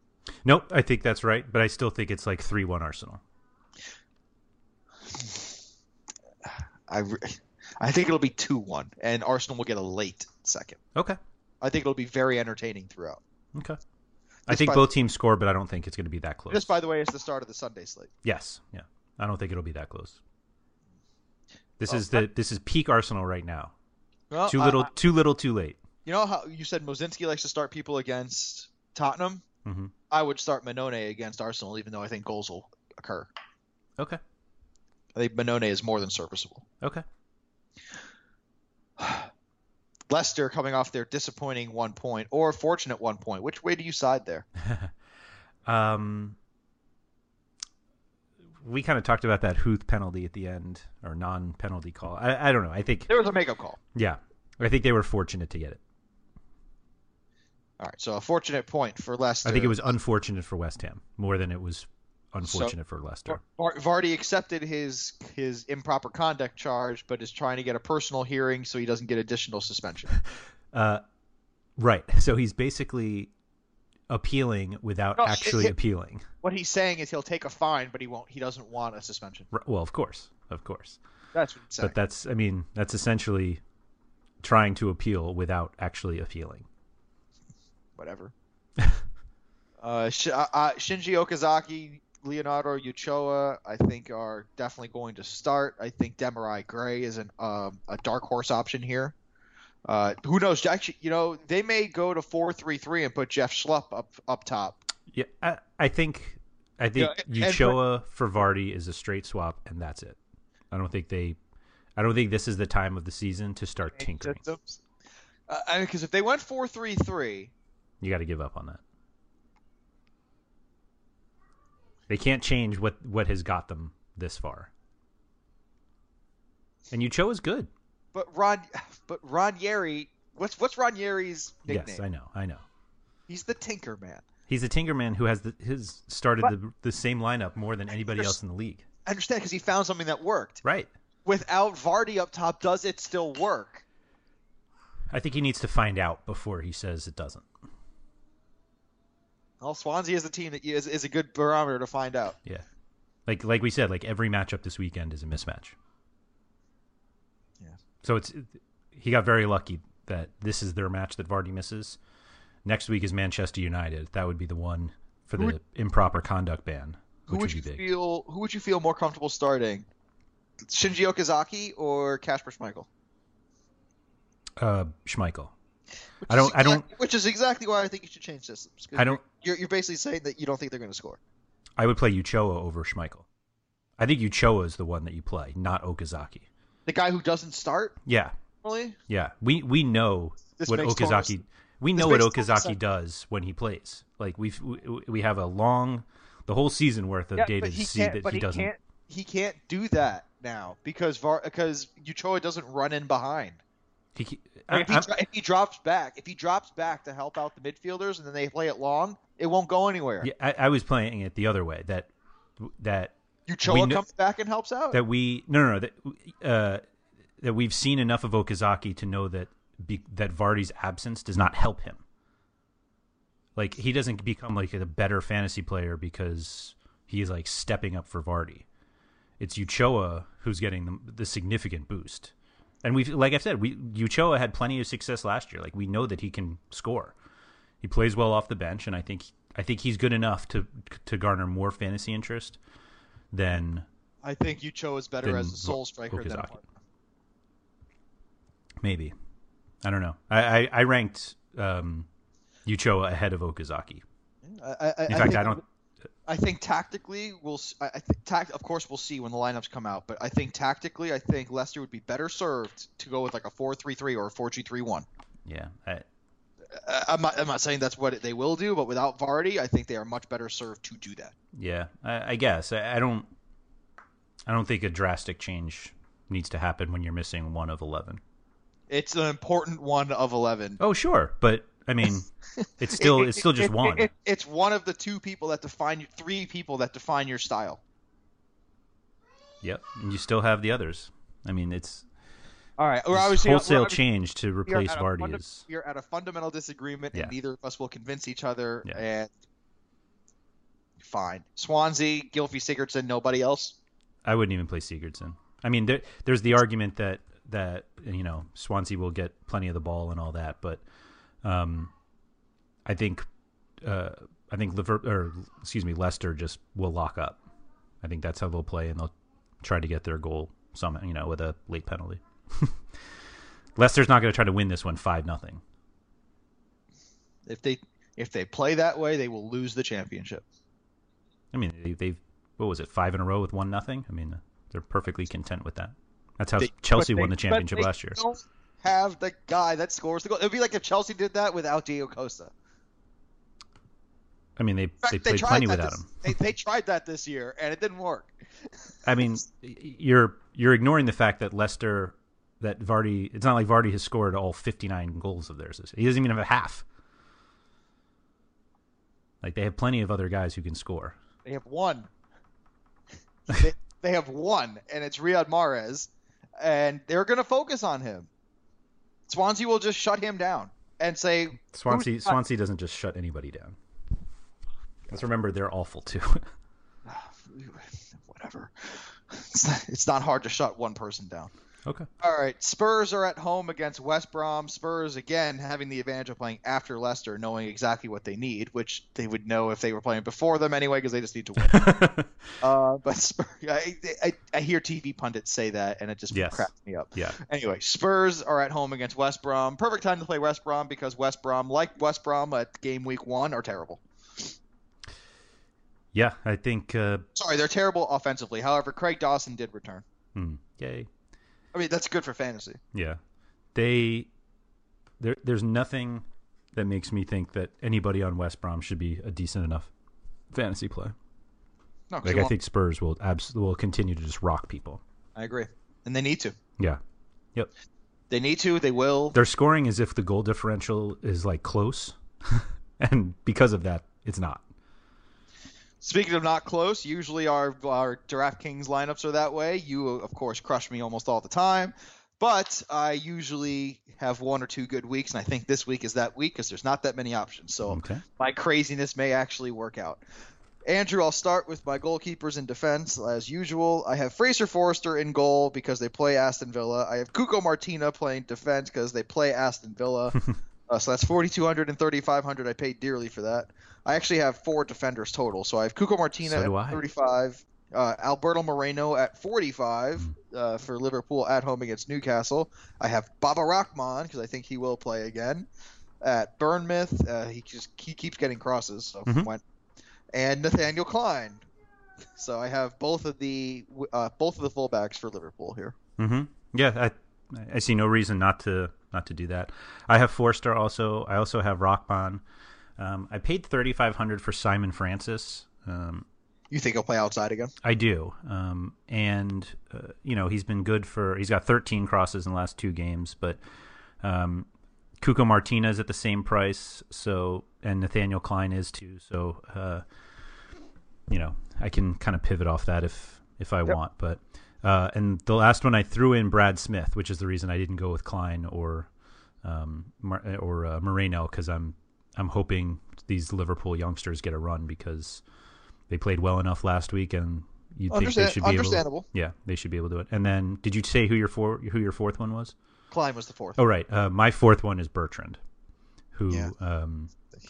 Nope, I think that's right, but I still think it's like 3-1 Arsenal. I think it'll be 2-1, and Arsenal will get a late second. Okay. I think it'll be very entertaining throughout. Okay. I think both teams score, but I don't think it's going to be that close. This, by the way, is the start of the Sunday slate. Yes. Yeah. I don't think it'll be that close. This is peak Arsenal right now. Well, too little, too late. You know how you said Mozinski likes to start people against Tottenham? Mm-hmm. I would start Manone against Arsenal, even though I think goals will occur. Okay. I think Manone is more than serviceable. Okay. Leicester coming off their disappointing 1 point or fortunate 1 point. Which way do you side there? We kind of talked about that Huth penalty at the end, or non-penalty call. I don't know. I think there was a makeup call. Yeah. I think they were fortunate to get it. All right. So a fortunate point for Leicester. I think it was unfortunate for West Ham more than it was unfortunate for Leicester. Vardy accepted his improper conduct charge, but is trying to get a personal hearing so he doesn't get additional suspension. Right. So he's basically appealing without appealing. What he's saying is he'll take a fine, but he doesn't want a suspension. Well, of course. That's what he's saying. But that's essentially trying to appeal without actually appealing. Whatever. Shinji Okazaki, Leonardo Uchoa, I think are definitely going to start. I think Demarai Gray is a dark horse option here. Who knows? Actually, they may go to 4-3-3 and put Jeff Schlupp up top. Yeah, I think Uchoa for Vardy is a straight swap, and that's it. I don't think this is the time of the season to start tinkering. Because if they went 4-3-3, you got to give up on that. They can't change what has got them this far. And Uchoa is good. But Ranieri, what's Ranieri's nickname? Yes, I know. He's the Tinker Man. He's the Tinker Man who has started the same lineup more than anybody else in the league. I understand, because he found something that worked. Right. Without Vardy up top, does it still work? I think he needs to find out before he says it doesn't. Well, Swansea is a team that is a good barometer to find out. Yeah, like we said, like every matchup this weekend is a mismatch. Yeah. So he got very lucky that this is their match that Vardy misses. Next week is Manchester United. That would be the one for the improper conduct ban. Who would you feel more comfortable starting, Shinji Okazaki or Kasper Schmeichel? Schmeichel. Which is exactly why I think you should change systems. You're basically saying that you don't think they're going to score. I would play Uchoa over Schmeichel. I think Uchoa is the one that you play, not Okazaki. The guy who doesn't start. Yeah. Really? Yeah. We know what Okazaki does when he plays. Like we have the whole season worth of data to see that he doesn't. He can't do that now because Uchoa doesn't run in behind. If he drops back to help out the midfielders and then they play it long, it won't go anywhere. Yeah, I was playing it the other way, that Uchoa comes back and helps out. That we've seen enough of Okazaki to know that Vardy's absence does not help him. Like he doesn't become like a better fantasy player because he's like stepping up for Vardy. It's Uchoa who's getting the significant boost. And we've, like I said, Ochoa had plenty of success last year. Like, we know that he can score. He plays well off the bench, and I think he's good enough to garner more fantasy interest than. I think Ochoa is better as a sole striker Okazaki. Than a partner. Maybe, I don't know. I ranked Ochoa ahead of Okazaki. I think tactically, of course, we'll see when the lineups come out. But I think tactically, I think Leicester would be better served to go with like a 4-3-3 or a 4-2-3-1. Yeah, I'm not saying that's what they will do, but without Vardy, I think they are much better served to do that. Yeah, I guess I don't think a drastic change needs to happen when you're missing one of 11. It's an important one of 11. Oh, sure, but. I mean, it's still just one. It's one of the three people that define your style. Yep, and you still have the others. I mean, it's all right. Change to replace Vardy is. We're at a fundamental disagreement, and neither of us will convince each other. Yeah. And fine, Swansea, Gylfi Sigurdsson, nobody else. I wouldn't even play Sigurdsson. I mean, there's the argument that Swansea will get plenty of the ball and all that, but. I think Leicester just will lock up. I think that's how they'll play, and they'll try to get their goal with a late penalty. Leicester's not going to try to win this one 5-0. If they play that way, they will lose the championship. I mean, they've what was it, 5 in a row with 1-0? I mean, they're perfectly content with that. That's how Chelsea won the championship last year. Have the guy that scores the goal. It would be like if Chelsea did that without Diego Costa. I mean, they played plenty without him. They tried that this year, and it didn't work. I mean, you're ignoring the fact that Leicester, that Vardy, it's not like Vardy has scored all 59 goals of theirs. He doesn't even have a half. Like, they have plenty of other guys who can score. They have one. they have one, and it's Riyad Mahrez, and they're going to focus on him. Swansea will just shut him down and say... Swansea doesn't just shut anybody down. Let's remember they're awful, too. Whatever. It's not hard to shut one person down. Okay. All right. Spurs are at home against West Brom. Spurs, again, having the advantage of playing after Leicester, knowing exactly what they need, which they would know if they were playing before them anyway, because they just need to win. But Spurs, I hear TV pundits say that, and it just cracks me up. Yeah. Anyway, Spurs are at home against West Brom. Perfect time to play West Brom, because West Brom, like West Brom at game week 1, are terrible. Yeah, I think... Sorry, they're terrible offensively. However, Craig Dawson did return. Yay. I mean, that's good for fantasy. Yeah. There's nothing that makes me think that anybody on West Brom should be a decent enough fantasy play. No, like, I think Spurs will continue to just rock people. I agree. And they need to. Yeah. Yep. They need to. They will. They're scoring as if the goal differential is, like, close. And because of that, it's not. Speaking of not close, usually our DraftKings lineups are that way. You, of course, crush me almost all the time, but I usually have one or two good weeks, and I think this week is that week because there's not that many options. So my craziness may actually work out. Andrew, I'll start with my goalkeepers in defense. As usual, I have Fraser Forster in goal because they play Aston Villa. I have Cuco Martina playing defense because they play Aston Villa. So that's 4,200 and 3,500. I paid dearly for that. I actually have 4 defenders total. So I have Cuco Martina at 35, Alberto Moreno at 45 for Liverpool at home against Newcastle. I have Baba Rahman because I think he will play again at Bournemouth. He keeps getting crosses. So and Nathaniel Klein. So I have both of the fullbacks for Liverpool here. Mm-hmm. Yeah, I see no reason not to do that. I have Forster also. I also have Rahman. I paid 3,500 for Simon Francis. You think he'll play outside again? I do. He's been good he's got 13 crosses in the last 2 games, but Cuco Martina is at the same price. So, and Nathaniel Klein is too. So, I can kind of pivot off that if I want, but, and the last one I threw in Brad Smith, which is the reason I didn't go with Klein or Moreno. 'Cause I'm hoping these Liverpool youngsters get a run because they played well enough last week and you'd think they should be understandable. Yeah, they should be able to do it. And then, did you say who your fourth one was? Klein was the fourth. Oh, right. My fourth one is Bertrand, who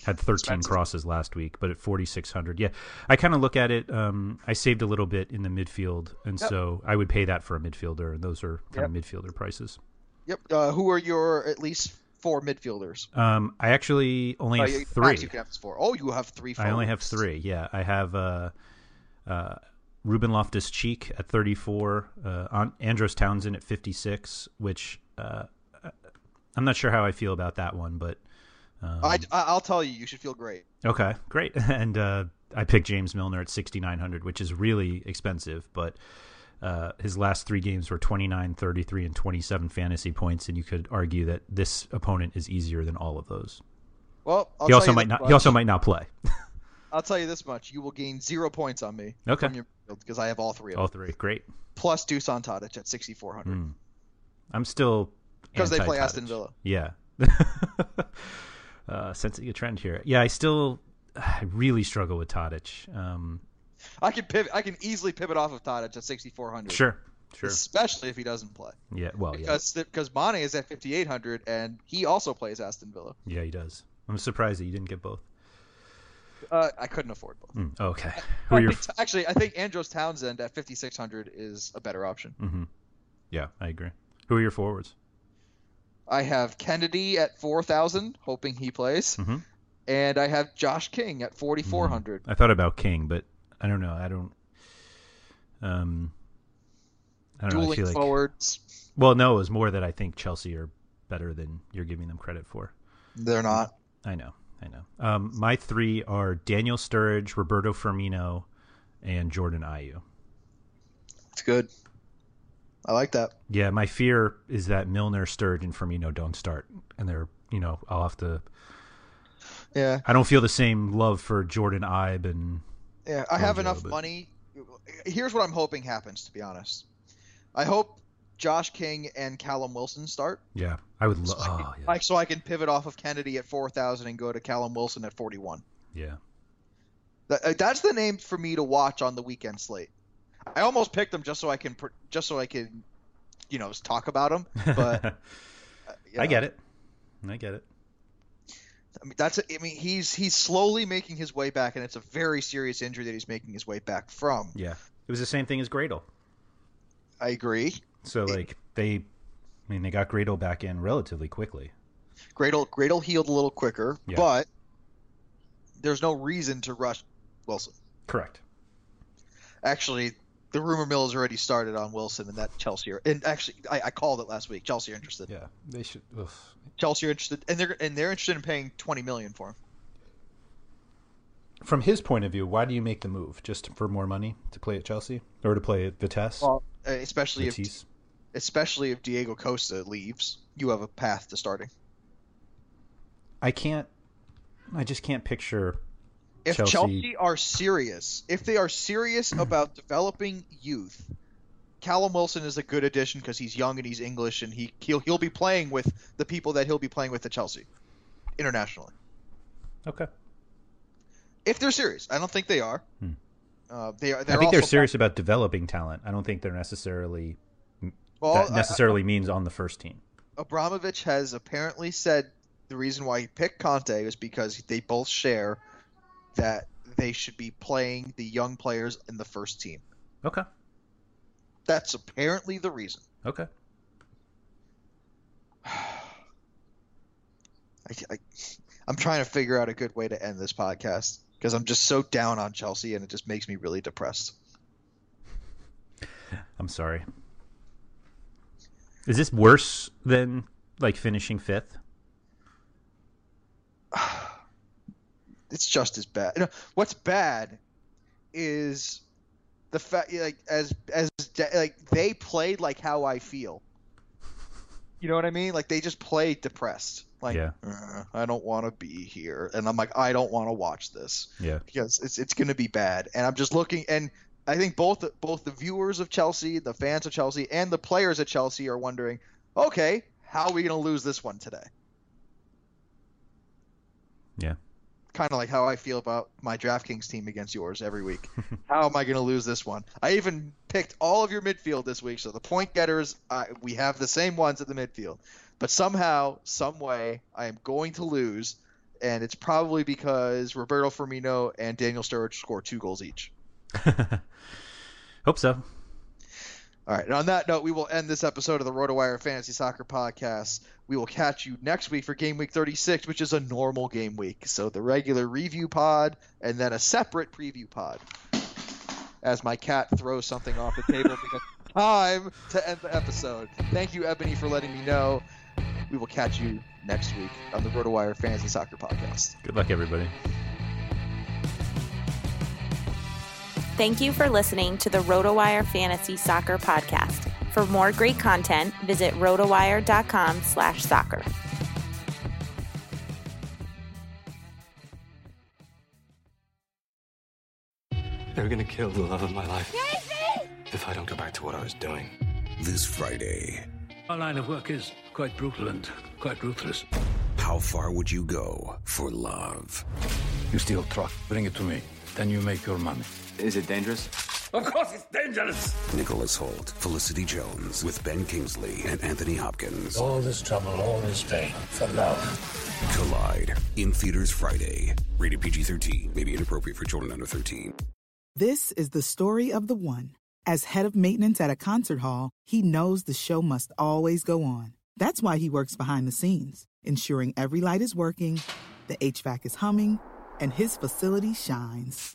had 13 crosses last week, but at 4,600. Yeah, I kind of look at it. I saved a little bit in the midfield, and so I would pay that for a midfielder, and those are kind of midfielder prices. Yep. Who are your at least four midfielders? I actually only have three. You can have four. Oh, you have three. I only have three. Yeah, I have Ruben Loftus-Cheek at 34, Andros Townsend at 56, which I'm not sure how I feel about that one, but I'll tell you, you should feel great. Okay, great. And I picked James Milner at 6,900, which is really expensive, but his last three games were 29, 33, and 27 fantasy points, and you could argue that this opponent is easier than all of those. Well, he also might not play. I'll tell you this much. You will gain 0 points on me from your field because I have all three of them. All three. Great. Plus Dusan Tadic at 6,400. I'm still because they play Aston Villa. Yeah. Sensing a trend here. Yeah, I really struggle with Tadic. I can easily pivot off of Tadic at 6,400. Sure. Especially if he doesn't play. Yeah, well, because Mane is at 5,800 and he also plays Aston Villa. Yeah, he does. I'm surprised that you didn't get both. I couldn't afford both. Okay. Actually, I think Andros Townsend at 5,600 is a better option. Mm-hmm. Yeah, I agree. Who are your forwards? I have Kennedy at 4,000, hoping he plays. Mm-hmm. And I have Josh King at 4,400. I thought about King, but I don't know. I don't know. I feel like forwards. Well, no, it was more that I think Chelsea are better than you're giving them credit for. They're not. I know. My three are Daniel Sturridge, Roberto Firmino, and Jordan Ayew. It's good. I like that. Yeah, my fear is that Milner, Sturridge, and Firmino don't start, and I'll have to. Yeah. I don't feel the same love for Jordan Ibe and. Yeah, I have enough money. Here's what I'm hoping happens. To be honest, I hope Josh King and Callum Wilson start. Yeah, I would love. So I can pivot off of Kennedy at 4,000 and go to Callum Wilson at 41. Yeah, that's the name for me to watch on the weekend slate. I almost picked them just so I can, talk about them. But I get it. I mean, he's slowly making his way back, and it's a very serious injury that he's making his way back from. Yeah, it was the same thing as Gradle. I agree. So, they got Gradle back in relatively quickly. Gradle healed a little quicker, but there's no reason to rush Wilson. Correct. Actually, the rumor mill has already started on Wilson and that Chelsea are, and actually, I called it last week. Chelsea are interested. Yeah, they should. Ugh. Chelsea are interested, and they're interested in paying $20 million for him. From his point of view, why do you make the move? Just for more money to play at Chelsea or to play at Vitesse? Well, especially if Diego Costa leaves, you have a path to starting. I just can't picture. If Chelsea are serious, about developing youth, Callum Wilson is a good addition because he's young and he's English, and he'll be playing with the people that he'll be playing with at Chelsea internationally. Okay. If they're serious, I don't think they are. I think they're serious about developing talent. I don't think they're necessarily means on the first team. Abramovich has apparently said the reason why he picked Conte is because they both share that they should be playing the young players in the first team. Okay. That's apparently the reason. Okay. I'm trying to figure out a good way to end this podcast because I'm just so down on Chelsea and it just makes me really depressed. I'm sorry. Is this worse than finishing fifth? It's just as bad. What's bad is the fact, they played how I feel. You know what I mean? They just played depressed. I don't want to be here, and I'm I don't want to watch this. Yeah, because it's going to be bad, and I'm just looking, and I think both the viewers of Chelsea, the fans of Chelsea, and the players at Chelsea are wondering, okay, how are we going to lose this one today? Yeah. kind of like how I feel about my DraftKings team against yours every week. How am I going to lose this one? I even picked all of your midfield this week, so the point getters, we have the same ones at the midfield. But somehow, some way, I am going to lose, and it's probably because Roberto Firmino and Daniel Sturridge score 2 goals each. Hope so. All right, and on that note, we will end this episode of the RotoWire Fantasy Soccer Podcast. We will catch you next week for Game Week 36, which is a normal game week. So the regular review pod and then a separate preview pod. As my cat throws something off the table because it's time to end the episode. Thank you, Ebony, for letting me know. We will catch you next week on the RotoWire Fantasy Soccer Podcast. Good luck, everybody. Thank you for listening to the RotoWire Fantasy Soccer Podcast. For more great content, visit rotowire.com/soccer. They're going to kill the love of my life. Casey! If I don't go back to what I was doing. This Friday. Our line of work is quite brutal and quite ruthless. How far would you go for love? You steal truck, bring it to me. Then you make your money. Is it dangerous? Of course it's dangerous! Nicholas Hoult, Felicity Jones, with Ben Kingsley and Anthony Hopkins. All this trouble, all this pain, for love. Collide, in theaters Friday. Rated PG-13, may be inappropriate for children under 13. This is the story of the one. As head of maintenance at a concert hall, he knows the show must always go on. That's why he works behind the scenes, ensuring every light is working, the HVAC is humming, and his facility shines.